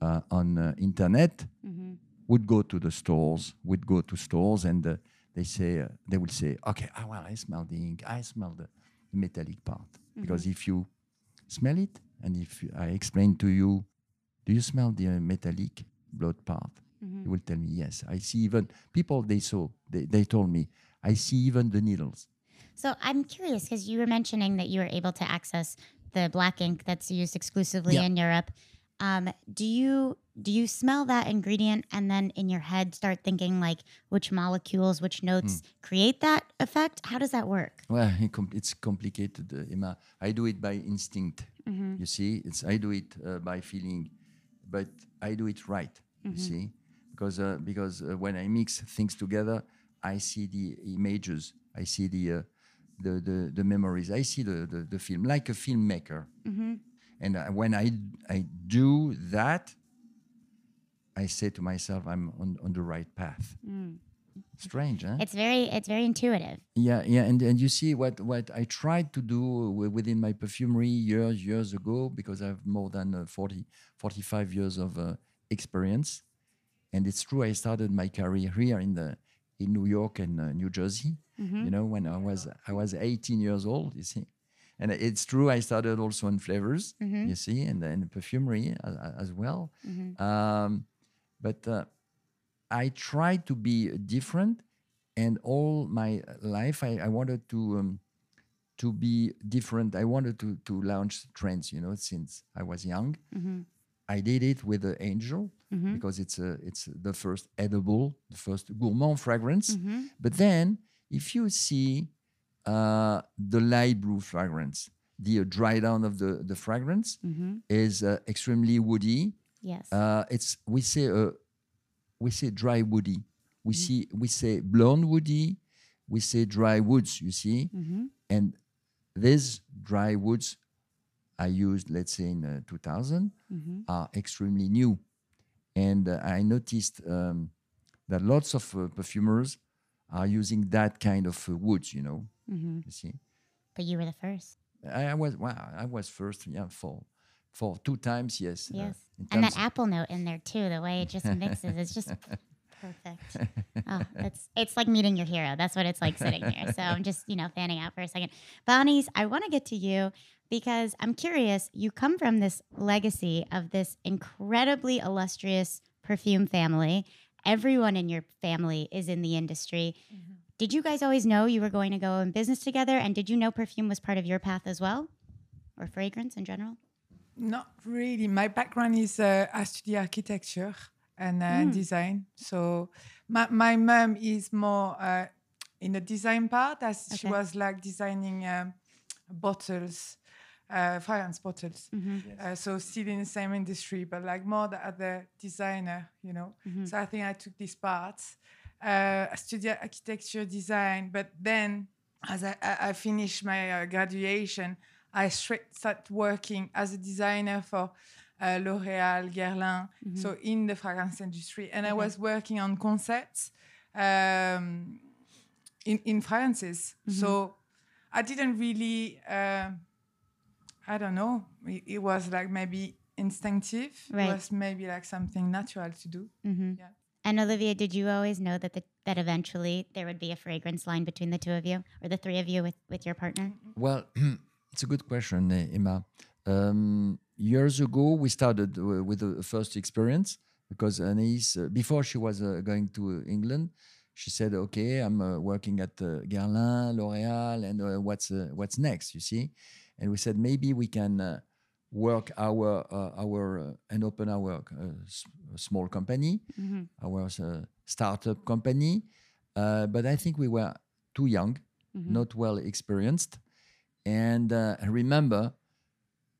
uh, on uh, internet mm-hmm. would go to the stores, would go to stores and uh, they say, uh, they will say, okay, oh, well, I smell the ink, I smell the metallic part. Mm-hmm. Because if you smell it, and if I explain to you, do you smell the uh, metallic blood part? Mm-hmm. You will tell me, yes, I see even people they saw, they, they told me, I see even the needles. So I'm curious because you were mentioning that you were able to access the black ink that's used exclusively yeah. in Europe. Um, do you do you smell that ingredient and then in your head start thinking like which molecules, which notes mm. create that effect? How does that work? Well, it's complicated, uh, Emma. I do it by instinct. Mm-hmm. You see, it's I do it uh, by feeling, but I do it right. Mm-hmm. You see. Because uh, because uh, when I mix things together, I see the images, I see the uh, the, the the memories, I see the the, the film like a filmmaker. Mm-hmm. And uh, when I I do that, I say to myself, I'm on, on the right path. Mm. Strange, huh? It's very it's very intuitive. Yeah, yeah, and and you see what what I tried to do within my perfumery years years ago because I have more than uh, forty, forty-five years of uh, experience. And it's true, I started my career here in the in New York and uh, New Jersey. Mm-hmm. You know, when I was I was eighteen years old. You see, and it's true, I started also in flavors. Mm-hmm. You see, and in perfumery as, as well. Mm-hmm. Um, but uh, I tried to be different, and all my life I, I wanted to um, to be different. I wanted to to launch trends. You know, since I was young. Mm-hmm. I did it with the Angel mm-hmm. because it's a, it's the first edible, the first gourmand fragrance. Mm-hmm. But then, if you see uh, the light blue fragrance, the uh, dry down of the the fragrance mm-hmm. is uh, extremely woody. Yes, uh, it's we say uh, we say dry woody. We mm-hmm. see we say blonde woody. We say dry woods. You see, mm-hmm. and these dry woods I used, let's say, in uh, two thousand, mm-hmm. are extremely new. And uh, I noticed um, that lots of uh, perfumers are using that kind of uh, wood, you know. Mm-hmm. You see. But you were the first. I, I was. Wow, I was first. Yeah, for for two times. Yes. Yes. Uh, and that apple note in there too. The way it just mixes, it's just perfect. Oh, it's it's like meeting your hero. That's what it's like sitting here. So I'm just you know fanning out for a second. Anaïs, I want to get to you. Because I'm curious, you come from this legacy of this incredibly illustrious perfume family. Everyone in your family is in the industry. Mm-hmm. Did you guys always know you were going to go in business together? And did you know perfume was part of your path as well? Or fragrance in general? Not really. My background is uh, I study architecture and uh, mm. design. So my, my mom is more uh, in the design part, as okay. she was like designing um, bottles. Uh, fragrance bottles. Mm-hmm. Yes. Uh, so still in the same industry, but like more the other designer, you know. Mm-hmm. So I think I took this part. Uh, I studied architecture design, but then as I, I, I finished my uh, graduation, I straight started working as a designer for uh, L'Oréal, Guerlain, mm-hmm. so in the fragrance industry. And mm-hmm. I was working on concepts um, in, in fragrances. Mm-hmm. So I didn't really... Uh, I don't know. It, it was like maybe instinctive. Right. It was maybe like something natural to do. Mm-hmm. Yeah. And Olivier, did you always know that the, that eventually there would be a fragrance line between the two of you or the three of you with, with your partner? Well, it's a good question, Emma. Um, years ago, we started uh, with the first experience because Anaïs, uh, before she was uh, going to England, she said, okay, I'm uh, working at uh, Guerlain, L'Oréal, and uh, what's, uh, what's next, you see? And we said maybe we can uh, work our uh, our uh, and open our uh, s small company, mm-hmm. our uh, startup company. Uh, but I think we were too young, mm-hmm. not well experienced. And uh, remember,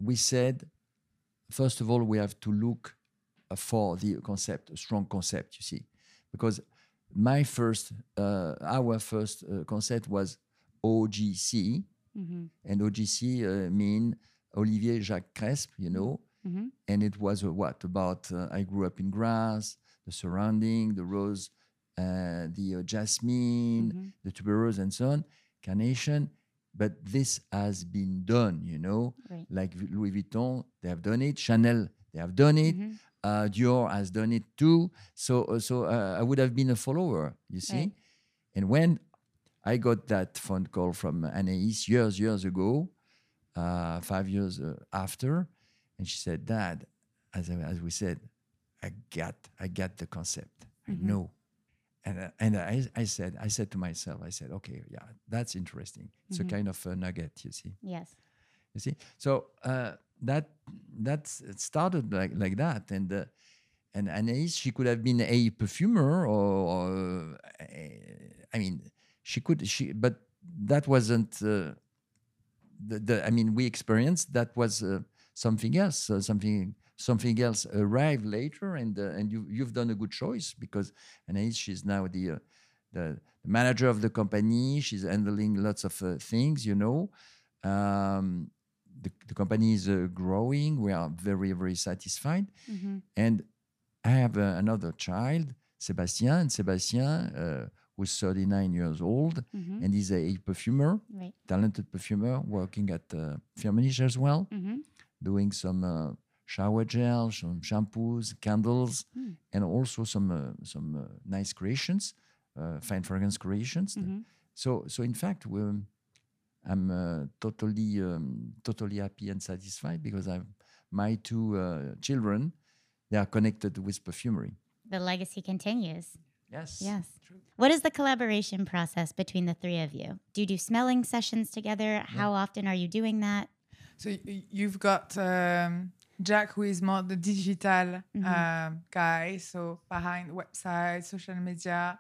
we said, first of all, we have to look uh, for the concept, a strong concept. You see, because my first, uh, our first uh, concept was O G C. Mm-hmm. And O G C uh, mean Olivier Jacques Cresp, you know. Mm-hmm. And it was uh, what about uh, I grew up in Grasse, the surrounding, the rose, uh, the uh, jasmine, mm-hmm. the tuberose and so on, carnation. But this has been done, you know, right. like Louis Vuitton, they have done it. Chanel, they have done it. Mm-hmm. uh, Dior has done it too. So, uh, so uh, I would have been a follower, you see. Right. And when I got that phone call from Anaïs years, years ago, uh, five years uh, after, and she said, "Dad, as as we said, I got, I got the concept. Mm-hmm. I know." And uh, and I, I said, I said to myself, I said, "Okay, yeah, that's interesting. It's mm-hmm. a kind of a nugget, you see." Yes. You see, so uh, that that's it started like like that, and. Uh, and Anaïs, she could have been a perfumer, or, or a, I mean. She could, she, but that wasn't, uh, the, the, I mean, we experienced that was uh, something else, uh, something something else arrived later, and uh, and you, you've done a good choice because Anaïs, she's now the, uh, the manager of the company, she's handling lots of uh, things, you know. Um, the, the company is uh, growing, we are very, very satisfied. Mm-hmm. And I have uh, another child, Sébastien, and Sébastien, uh, who's thirty-nine years old, mm-hmm. and he's a perfumer, right. talented perfumer, working at uh, Firmenich as well, mm-hmm. doing some uh, shower gel, some shampoos, candles, mm. and also some uh, some uh, nice creations, uh, fine fragrance creations. Mm-hmm. So, so in fact, we're, I'm uh, totally um, totally happy and satisfied because I've my two uh, children, they are connected with perfumery. The legacy continues. Yes. Yes. True. What is the collaboration process between the three of you? Do you do smelling sessions together? How yeah. often are you doing that? So you've got um, Jack, who is more the digital mm-hmm. um, guy, so behind websites, social media,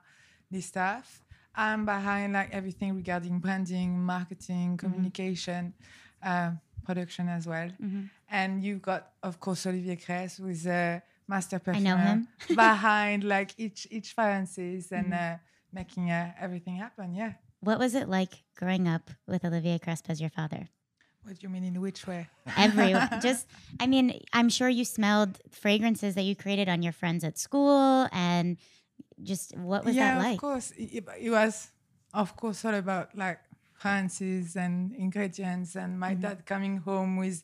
this stuff. I'm behind like everything regarding branding, marketing, communication, mm-hmm. uh, production as well. Mm-hmm. And you've got, of course, Olivier Cresp, who is a uh, master perfumer behind like each each fragrances and mm-hmm. uh, making uh, everything happen. Yeah. What was it like growing up with Olivier Cresp as your father? What do you mean in which way? Every just I mean I'm sure you smelled fragrances that you created on your friends at school and just what was yeah, that like? Yeah, of course. It, it was, of course, all about like fragrances and ingredients, and my mm-hmm. dad coming home with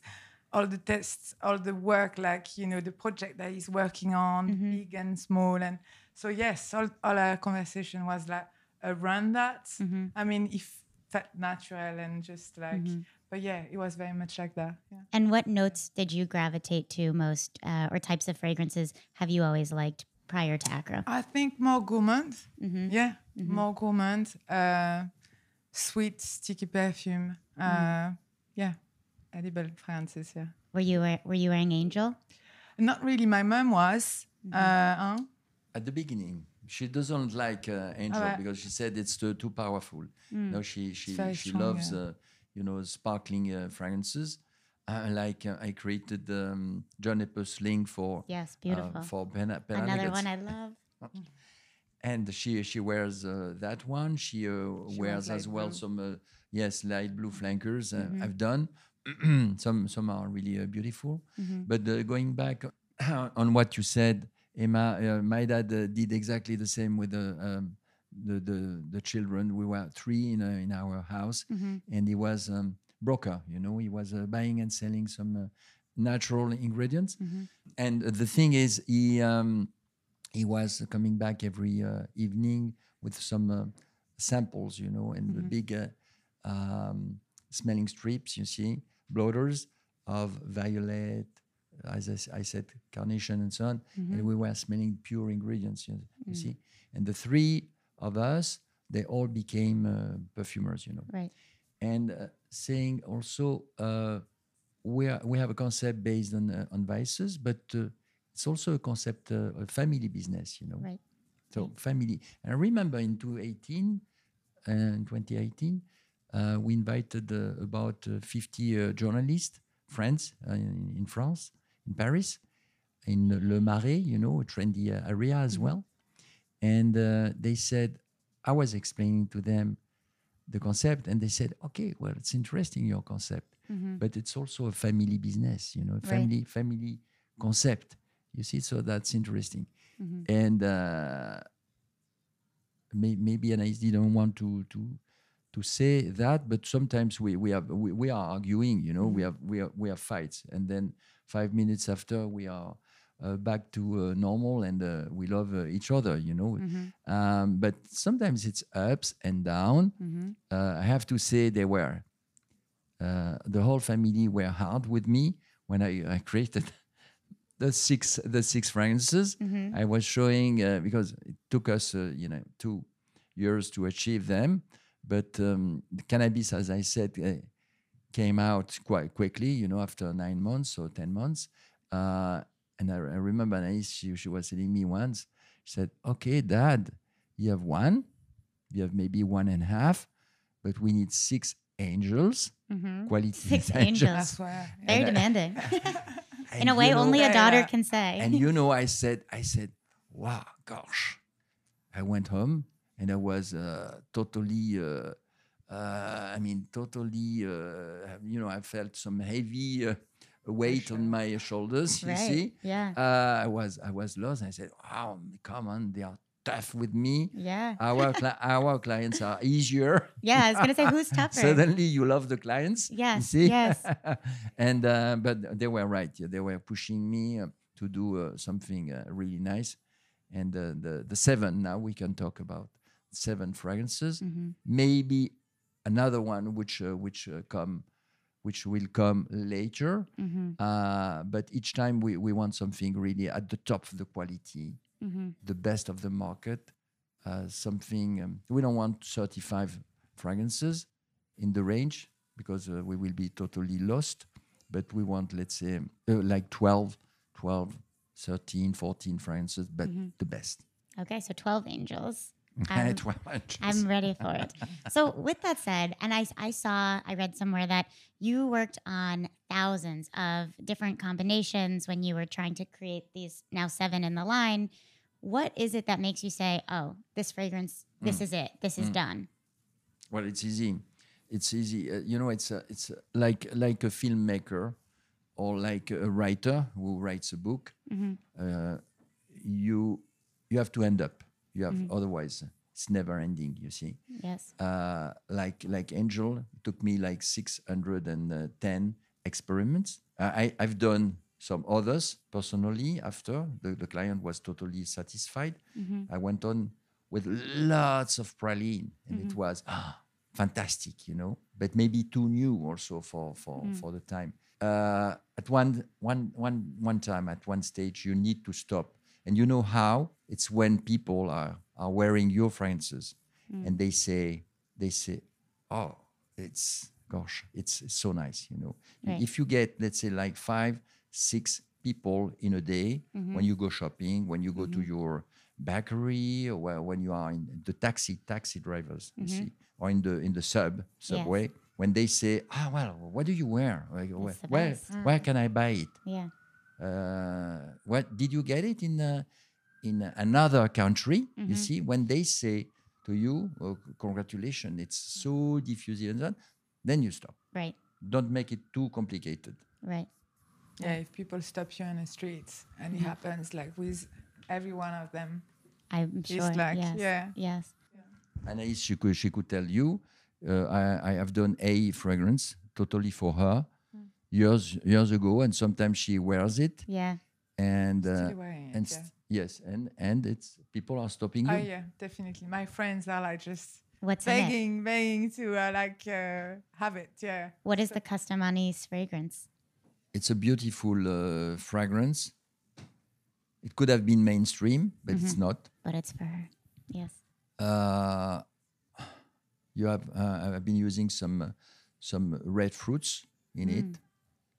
all the tests, all the work, like, you know, the project that he's working on, mm-hmm. big and small. And so, yes, all, all our conversation was like around that. Mm-hmm. I mean, it felt natural and just like... Mm-hmm. But yeah, it was very much like that. Yeah. And what notes did you gravitate to most, uh, or types of fragrances have you always liked prior to Acro? I think more gourmand. Mm-hmm. Yeah, mm-hmm. more gourmand. Uh, sweet, sticky perfume. Uh, mm-hmm. Yeah, edible fragrances, yeah. Were you, were you wearing Angel? Not really. My mom was. Mm-hmm. uh, huh? At the beginning. She doesn't like uh, Angel right. because she said it's too, too powerful. Mm. No, she, she, she strong, loves... Yeah. Uh, you know, sparkling uh, fragrances. Uh, like uh, I created the um, Juniper Sling for yes, beautiful uh, for Penhaligon's. Another one I love. And she she wears uh, that one. She, uh, she wears as well blue. some uh, yes light blue flankers. Uh, mm-hmm. I've done some some are really uh, beautiful. Mm-hmm. But uh, going back on what you said, Emma, uh, my dad uh, did exactly the same with the. Um, The, the the children. We were three in, a, in our house, mm-hmm. and he was a um, broker, you know, he was uh, buying and selling some uh, natural ingredients, mm-hmm. and uh, the thing is he um, he was coming back every uh, evening with some uh, samples, you know, and mm-hmm. the big uh, um, smelling strips, you see, bloaters of violet, as I, I said, carnation and so on, mm-hmm. and we were smelling pure ingredients, you, you mm. see, and the three of us, they all became uh, perfumers, you know. Right. And uh, saying also, uh, we are, we have a concept based on uh, on vices, but uh, it's also a concept, uh, a family business, you know. Right. So right. family. And I remember in twenty eighteen, and uh, twenty eighteen, uh, we invited uh, about uh, fifty uh, journalists, friends uh, in, in France, in Paris, in Le Marais, you know, a trendy uh, area as mm-hmm. well. And uh, they said, I was explaining to them the concept, and they said, okay, well, it's interesting, your concept, mm-hmm. but it's also a family business, you know, family right. family concept, you see, so that's interesting. Mm-hmm. And uh, may, maybe Anaïs didn't want to to to say that, but sometimes we we have we, we are arguing, you know, mm-hmm. we have we are, we have fights, and then five minutes after we are Uh, back to uh, normal, and uh, we love uh, each other, you know. Mm-hmm. Um, but sometimes it's ups and down. Mm-hmm. Uh, I have to say they were. Uh, the whole family were hard with me when I, I created the six the six fragrances. Mm-hmm. I was showing uh, because it took us, uh, you know, two years to achieve them. But um, the cannabis, as I said, uh, came out quite quickly, you know, after nine months or ten months. Uh, And I, I remember Anaïs, she, she was telling me once, she said, okay, Dad, you have one, you have maybe one and a half, but we need six angels, mm-hmm. quality six angels. angels. Wow. Very demanding. In a way, know, only a daughter yeah. can say. And you know, I said, I said, wow, gosh. I went home and I was uh, totally, uh, uh, I mean, totally, uh, you know, I felt some heavy... Uh, weight sure. on my shoulders, you right. see. Yeah. Uh, I was I was lost. I said, "Wow, oh, come on, they are tough with me. Yeah. Our cli our clients are easier. Yeah, I was gonna say, who's tougher? Suddenly, you love the clients. Yes. You see? Yes. And uh, but they were right. Yeah, they were pushing me uh, to do uh, something uh, really nice. And uh, the the seven now we can talk about seven fragrances. Mm-hmm. Maybe another one which uh, which uh, come. which will come later. Mm-hmm. Uh, but each time we, we want something really at the top of the quality, mm-hmm. the best of the market, uh, something, um, we don't want thirty-five fragrances in the range because uh, we will be totally lost, but we want, let's say, uh, like twelve, thirteen, fourteen fragrances, but mm-hmm. the best. Okay, so twelve angels. I'm, I'm ready for it. So with that said, and I, I saw, I read somewhere that you worked on thousands of different combinations when you were trying to create these now seven in the line. What is it that makes you say, oh, this fragrance, this mm. is it, this mm. is done? Well, it's easy. It's easy. Uh, you know, it's, a, it's a, like, like a filmmaker or like a writer who writes a book. Mm-hmm. uh, you, you have to end up. You have mm-hmm. otherwise it's never ending. You see. Yes. Uh, like like Angel, it took me like six hundred ten experiments. Uh, I I've done some others personally. After the, the client was totally satisfied, mm-hmm. I went on with lots of praline, and mm-hmm. it was ah, fantastic, you know. But maybe too new also for for mm. for the time. Uh, at one one one one time, at one stage, you need to stop. And you know how? It's when people are, are wearing your fragrances mm. and they say, they say, oh, it's, gosh, it's, it's so nice, you know. Right. If you get, let's say, like five, six people in a day, mm-hmm. when you go shopping, when you go mm-hmm. to your bakery, or when you are in the taxi, taxi drivers, mm-hmm. you see, or in the in the sub, subway, yes. when they say, ah, oh, well, what do you wear? Like, where, where, mm. where can I buy it? Yeah. Uh, what did you get it in uh, in another country? Mm-hmm. You see, when they say to you, oh, congratulations, it's so diffusive and that, then you stop. Right. Don't make it too complicated. Right. Yeah, if people stop you in the streets, and it happens like with every one of them. I'm sure, it's like, yes. Yeah. Yes. Yeah. Anaïs, she could, she could tell you, uh, I, I have done a fragrance totally for her. Years years ago, and sometimes she wears it. Yeah, and uh, wearing and it, yeah. yes, and and it's people are stopping. Oh you. Yeah, definitely. My friends are like just What's begging, begging to uh, like uh, have it. Yeah. What is so. the custom Anaïs fragrance? It's a beautiful uh, fragrance. It could have been mainstream, but mm-hmm. it's not. But it's for her. Yes. Uh, you have. Uh, I've been using some uh, some red fruits in mm. it.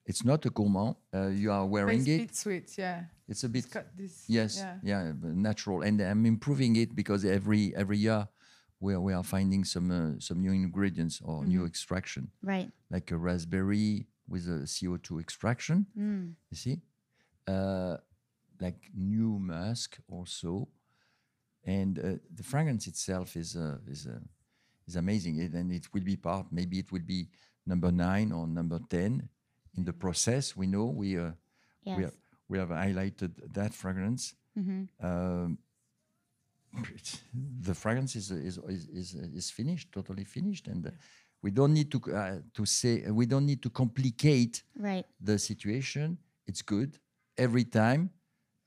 It's not a gourmand. Uh, you are wearing it. It's a bit sweet, yeah. It's a bit. It's got this, yes, yeah. yeah, natural. And I'm improving it because every every year we are, we are finding some uh, some new ingredients or mm. new extraction. Right. Like a raspberry with a C O two extraction. Mm. You see, uh, like new musk also, and uh, the fragrance itself is uh, is uh, is amazing. It, and it will be part. Maybe it will be number nine or number ten. In the process, we know we uh, yes. we, have, we have highlighted that fragrance. Mm-hmm. Um, the fragrance is is is is finished, totally finished, and uh, we don't need to uh, to say we don't need to complicate right. the situation. It's good every time.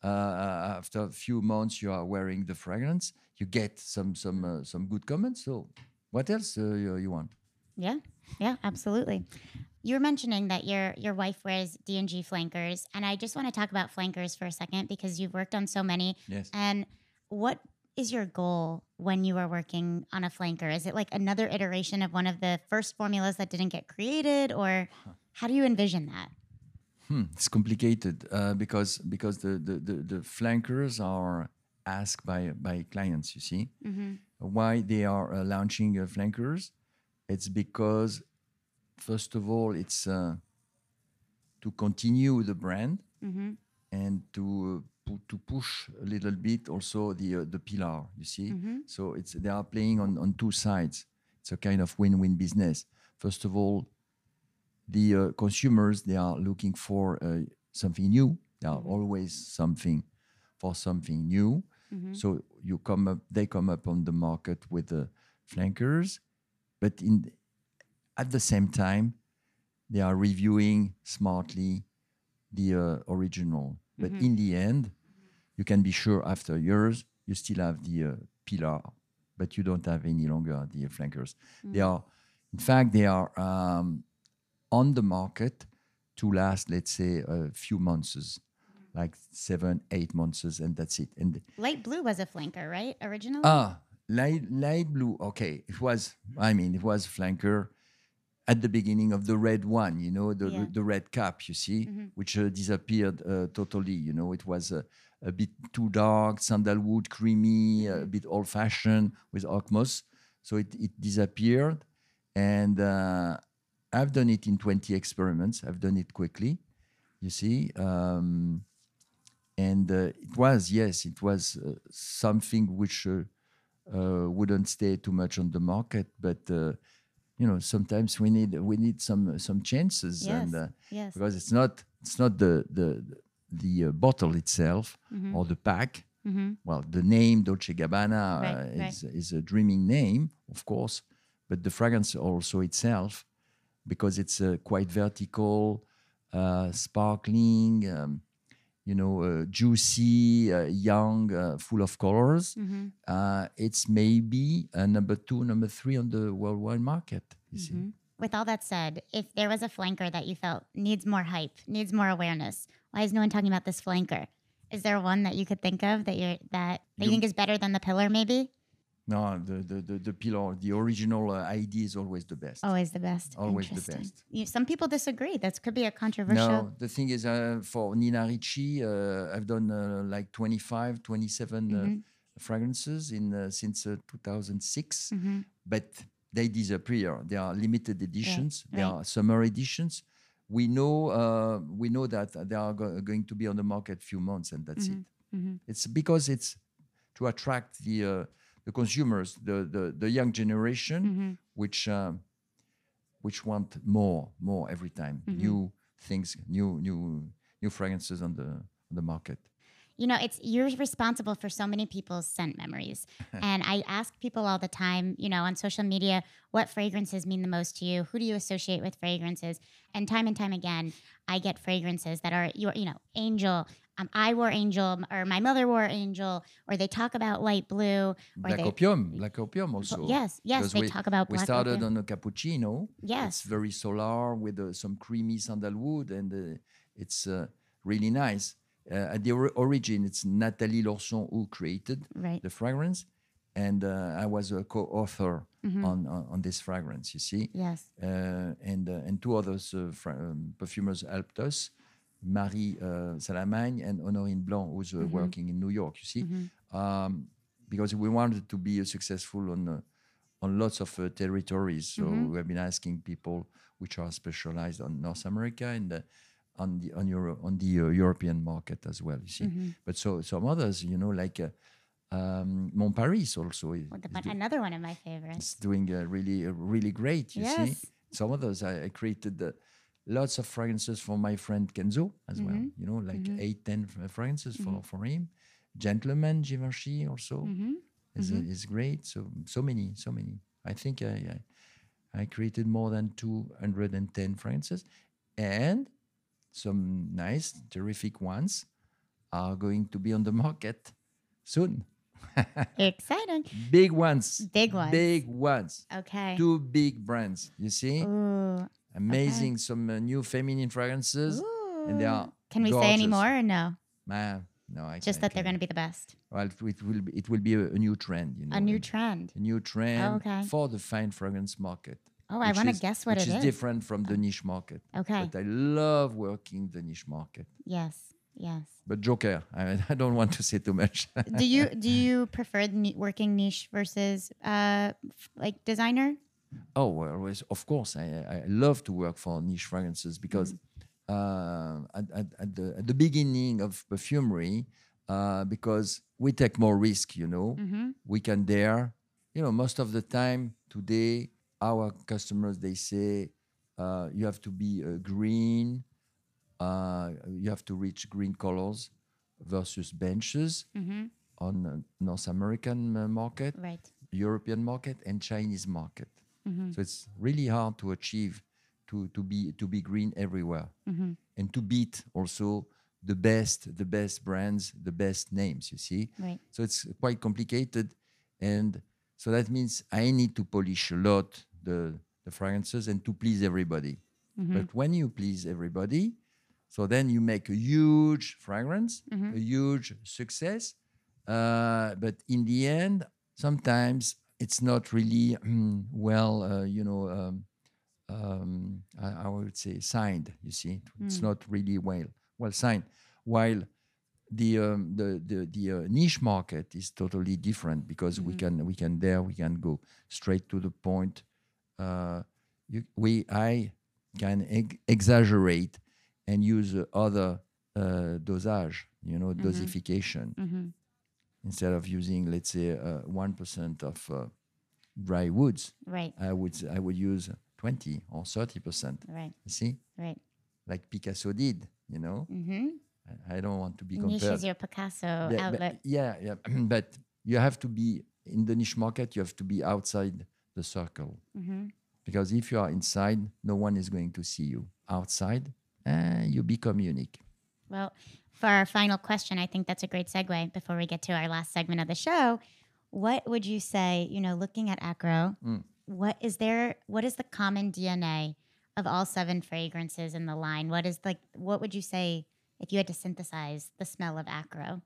Uh, after a few months, you are wearing the fragrance. You get some some uh, some good comments. So, what else uh, you, you want? Yeah, yeah, absolutely. You were mentioning that your your wife wears D and G flankers, and I just want to talk about flankers for a second because you've worked on so many. Yes. And what is your goal when you are working on a flanker? Is it like another iteration of one of the first formulas that didn't get created, or how do you envision that? Hmm, it's complicated uh, because because the, the the the flankers are asked by by clients. You see mm-hmm. why they are uh, launching uh, flankers. It's because, first of all, it's uh, to continue the brand mm-hmm. and to uh, pu- to push a little bit also the uh, the pillar. You see, mm-hmm. so it's they are playing on, on two sides. It's a kind of win-win business. First of all, the uh, consumers, they are looking for uh, something new. There are mm-hmm. always something for something new. Mm-hmm. So you come up, they come up on the market with the uh, flankers. But in, at the same time, they are reviewing smartly the uh, original. But mm-hmm. in the end, you can be sure after years, you still have the uh, pillar, but you don't have any longer the flankers. Mm-hmm. They are, in fact, they are um, on the market to last, let's say, a few months, like seven, eight months, and that's it. And Light Blue was a flanker, right, originally? Ah. Light, light blue, okay, it was, I mean, it was flanker at the beginning of the red one, you know, the, yeah. the red cap, you see, mm-hmm. which uh, disappeared uh, totally, you know, it was uh, a bit too dark, sandalwood, creamy, mm-hmm. a bit old-fashioned with oakmoss, so it, it disappeared, and uh, I've done it in twenty experiments, I've done it quickly, you see, um, and uh, it was, yes, it was uh, something which... Uh, Uh, wouldn't stay too much on the market, but uh, you know sometimes we need we need some some chances, yes, and uh, yes. because it's not it's not the the the uh, bottle itself mm-hmm. or the pack Mm-hmm. Well, the name Dolce and Gabbana right, uh, is, right. is a dreaming name, of course, but the fragrance also itself, because it's uh, quite vertical, uh, sparkling, um, you know, uh, juicy, uh, young, uh, full of colors. Mm-hmm. uh, it's maybe a number two, number three on the worldwide market, you mm-hmm. see. With all that said, if there was a flanker that you felt needs more hype, needs more awareness, why is no one talking about this flanker? Is there one that you could think of that you're that, that you, you think is better than the pillar, maybe? No, the the the, the pillar, the original uh, idea is always the best. Always the best. Always the best. You, some people disagree. That could be a controversial. No, the thing is, uh, for Nina Ricci, uh, I've done uh, like twenty-five, twenty-seven mm-hmm. uh, fragrances in uh, since uh, two thousand six, mm-hmm. but they disappear. There are limited editions. Yeah, right. There are summer editions. We know uh, we know that they are go going to be on the market few months, and that's mm-hmm. it. Mm-hmm. It's because it's to attract the uh, the consumers, the the, the young generation, mm-hmm. which um, which want more, more every time, mm-hmm. new things, new new new fragrances on the on the market. You know, it's you're responsible for so many people's scent memories. And I ask people all the time, you know, on social media, what fragrances mean the most to you? Who do you associate with fragrances? And time and time again, I get fragrances that are, you know, Angel. Um, I wore Angel, or my mother wore Angel, or they talk about light blue. Or Black they, Opium, Black Opium also. Yes, yes, they we, talk about Black Opium. We started opium. on a cappuccino. Yes. It's very solar with uh, some creamy sandalwood, and uh, it's uh, really nice. Uh, at the or origin, it's Nathalie Lorson who created right. the fragrance, and uh, I was a co-author mm-hmm. on, on on this fragrance. You see, yes, uh, and uh, and two others uh, um, perfumers helped us, Marie uh, Salamagne and Honorine Blanc, who's uh, mm-hmm. working in New York. You see, mm-hmm. um, because we wanted to be uh, successful on uh, on lots of uh, territories, so mm-hmm. we have been asking people which are specialized on North America and. Uh, on the on your on the uh, European market as well, you see. Mm-hmm. But so some others, you know, like uh, um, Mon Paris also. Is, is another one of my favorites. It's doing uh, really uh, really great. You yes. see, some others I, I created uh, lots of fragrances for my friend Kenzo as mm-hmm. well. You know, like mm-hmm. eight ten fragrances mm-hmm. for for him. Gentleman Givenchy also mm-hmm. is mm-hmm. Uh, is great. So so many so many. I think I I, I created more than two hundred and ten fragrances, and some nice, terrific ones are going to be on the market soon. Exciting. Big ones. Big ones. Big ones. Okay. Two big brands, you see? Ooh, amazing. Okay. Some uh, new feminine fragrances. Ooh. And they are Can we gorgeous. Say any more or no? Uh, no, I Just can't, that I they're going to be the best. Well, it will be, it will be a, a new trend. You know, a new trend? A new trend oh, okay. for the fine fragrance market. Oh, I want to guess what it is. Which is different from the niche market. Okay. But I love working the niche market. Yes, yes. But joker, I, I don't want to say too much. do you do you prefer the working niche versus uh, like designer? Oh, well, of course. I I love to work for niche fragrances because mm-hmm. uh, at, at, at the at the beginning of perfumery, uh, because we take more risk. You know, mm-hmm. we can dare. You know, most of the time today. Our customers, they say, uh, you have to be uh, green, uh, you have to reach green colors versus benches mm-hmm. on uh, North American uh, market, right. European market, and Chinese market. Mm-hmm. So it's really hard to achieve to, to, be, to be green everywhere mm-hmm. and to beat also the best, the best brands, the best names, you see. Right. So it's quite complicated. And so that means I need to polish a lot. The, the fragrances and to please everybody. Mm-hmm. But when you please everybody, so then you make a huge fragrance, mm-hmm. a huge success. Uh, but in the end, sometimes it's not really mm, well, uh, you know, um, um, I, I would say signed, you see. It's mm. not really well, well signed. While the, um, the, the, the uh, niche market is totally different because mm-hmm. we can, we can there, we can go straight to the point. Uh, you, we, I can ex exaggerate and use uh, other uh, dosage, you know, mm-hmm. dosification. Mm-hmm. Instead of using, let's say, uh, one percent of uh, dry woods, right? I would, I would use twenty or thirty percent. Right. You see, right? Like Picasso did, you know. Mm-hmm. I don't want to be compared. You choose your Picasso yeah, outlet. But, yeah, yeah. But you have to be in the niche market. You have to be outside the circle, mm-hmm. because if you are inside, no one is going to see you. Outside, eh, you become unique. Well, for our final question, I think that's a great segue before we get to our last segment of the show. What would you say, you know, looking at Acro, mm. what is there, what is the common D N A of all seven fragrances in the line? What is like, what would you say if you had to synthesize the smell of Acro?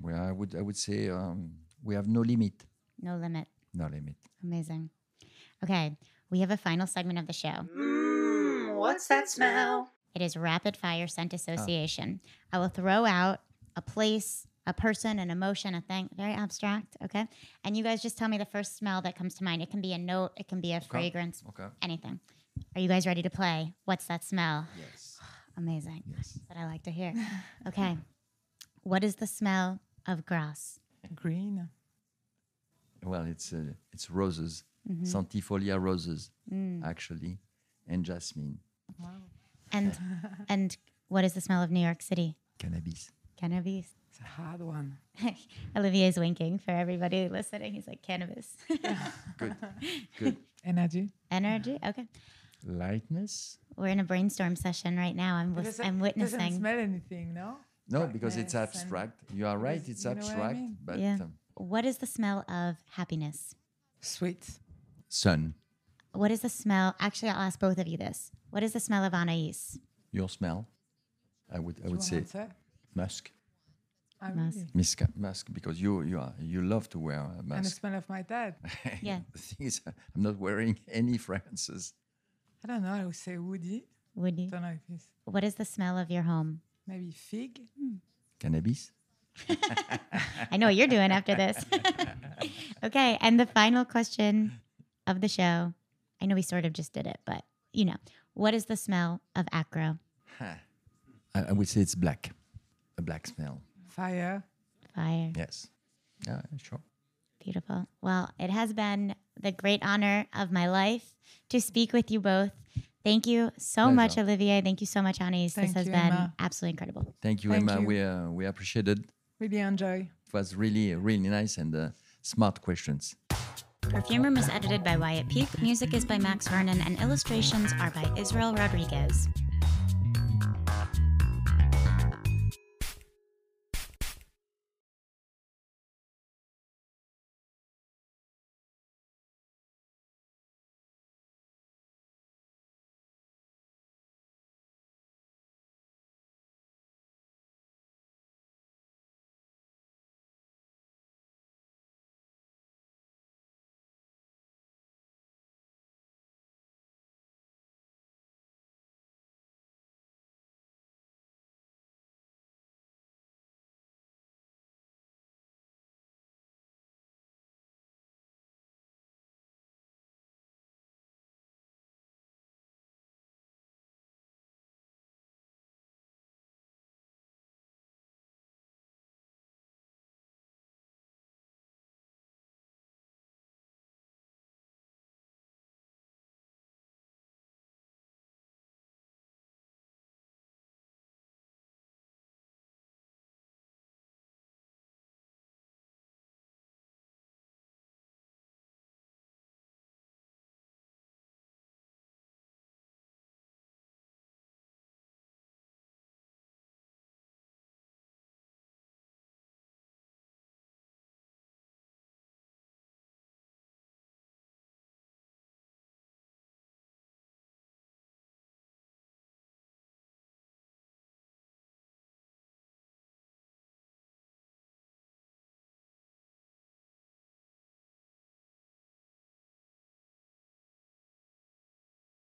Well, I would, I would say um, we have no limit. No limit. No limit. Amazing. Okay, we have a final segment of the show. Mm, what's that smell? It is rapid fire scent association. Ah. I will throw out a place, a person, an emotion, a thing, very abstract, okay? And you guys just tell me the first smell that comes to mind. It can be a note, it can be a okay. fragrance, okay. anything. Are you guys ready to play? What's that smell? Yes. Amazing. Yes. That's what I like to hear. Okay. What is the smell of Grasse? Green. Well, it's uh, it's roses, mm-hmm. Santifolia roses, mm. actually, and jasmine. Wow. And and what is the smell of New York City? Cannabis. Cannabis. It's a hard one. Olivier's winking for everybody listening. He's like, cannabis. Good. Good. Energy. Energy. Okay. Lightness. We're in a brainstorm session right now. I'm w- I'm witnessing. Doesn't smell anything, no? No, lightness, because it's abstract. You are right. It's abstract. What I mean? But yeah. um, what is the smell of happiness? Sweet. Sun. What is the smell? Actually, I'll ask both of you this. What is the smell of Anaïs? Your smell? I would. I would say musk. Musk. Musk, because you you are you love to wear a mask. And the smell of my dad. Yeah. The thing is, I'm not wearing any fragrances. I don't know. I would say woody. Woody. I don't know if it's. What is the smell of your home? Maybe fig. Mm. Cannabis. I know what you're doing after this. Okay, and the final question of the show. I know we sort of just did it, but you know, what is the smell of Acro? Huh. I, I would say it's black, a black smell. Fire. Fire. Yes. Yeah, sure. Beautiful. Well, it has been the great honor of my life to speak with you both. Thank you so Pleasure. much, Olivier. Thank you so much, Anaïs. Thank this has you, been Emma. absolutely incredible. Thank you, Thank Emma. You. We uh, we appreciate it. Really enjoy. It was really, really nice and uh, smart questions. Perfume Room is edited by Wyatt Peake. Music is by Max Vernon, and illustrations are by Israel Rodriguez.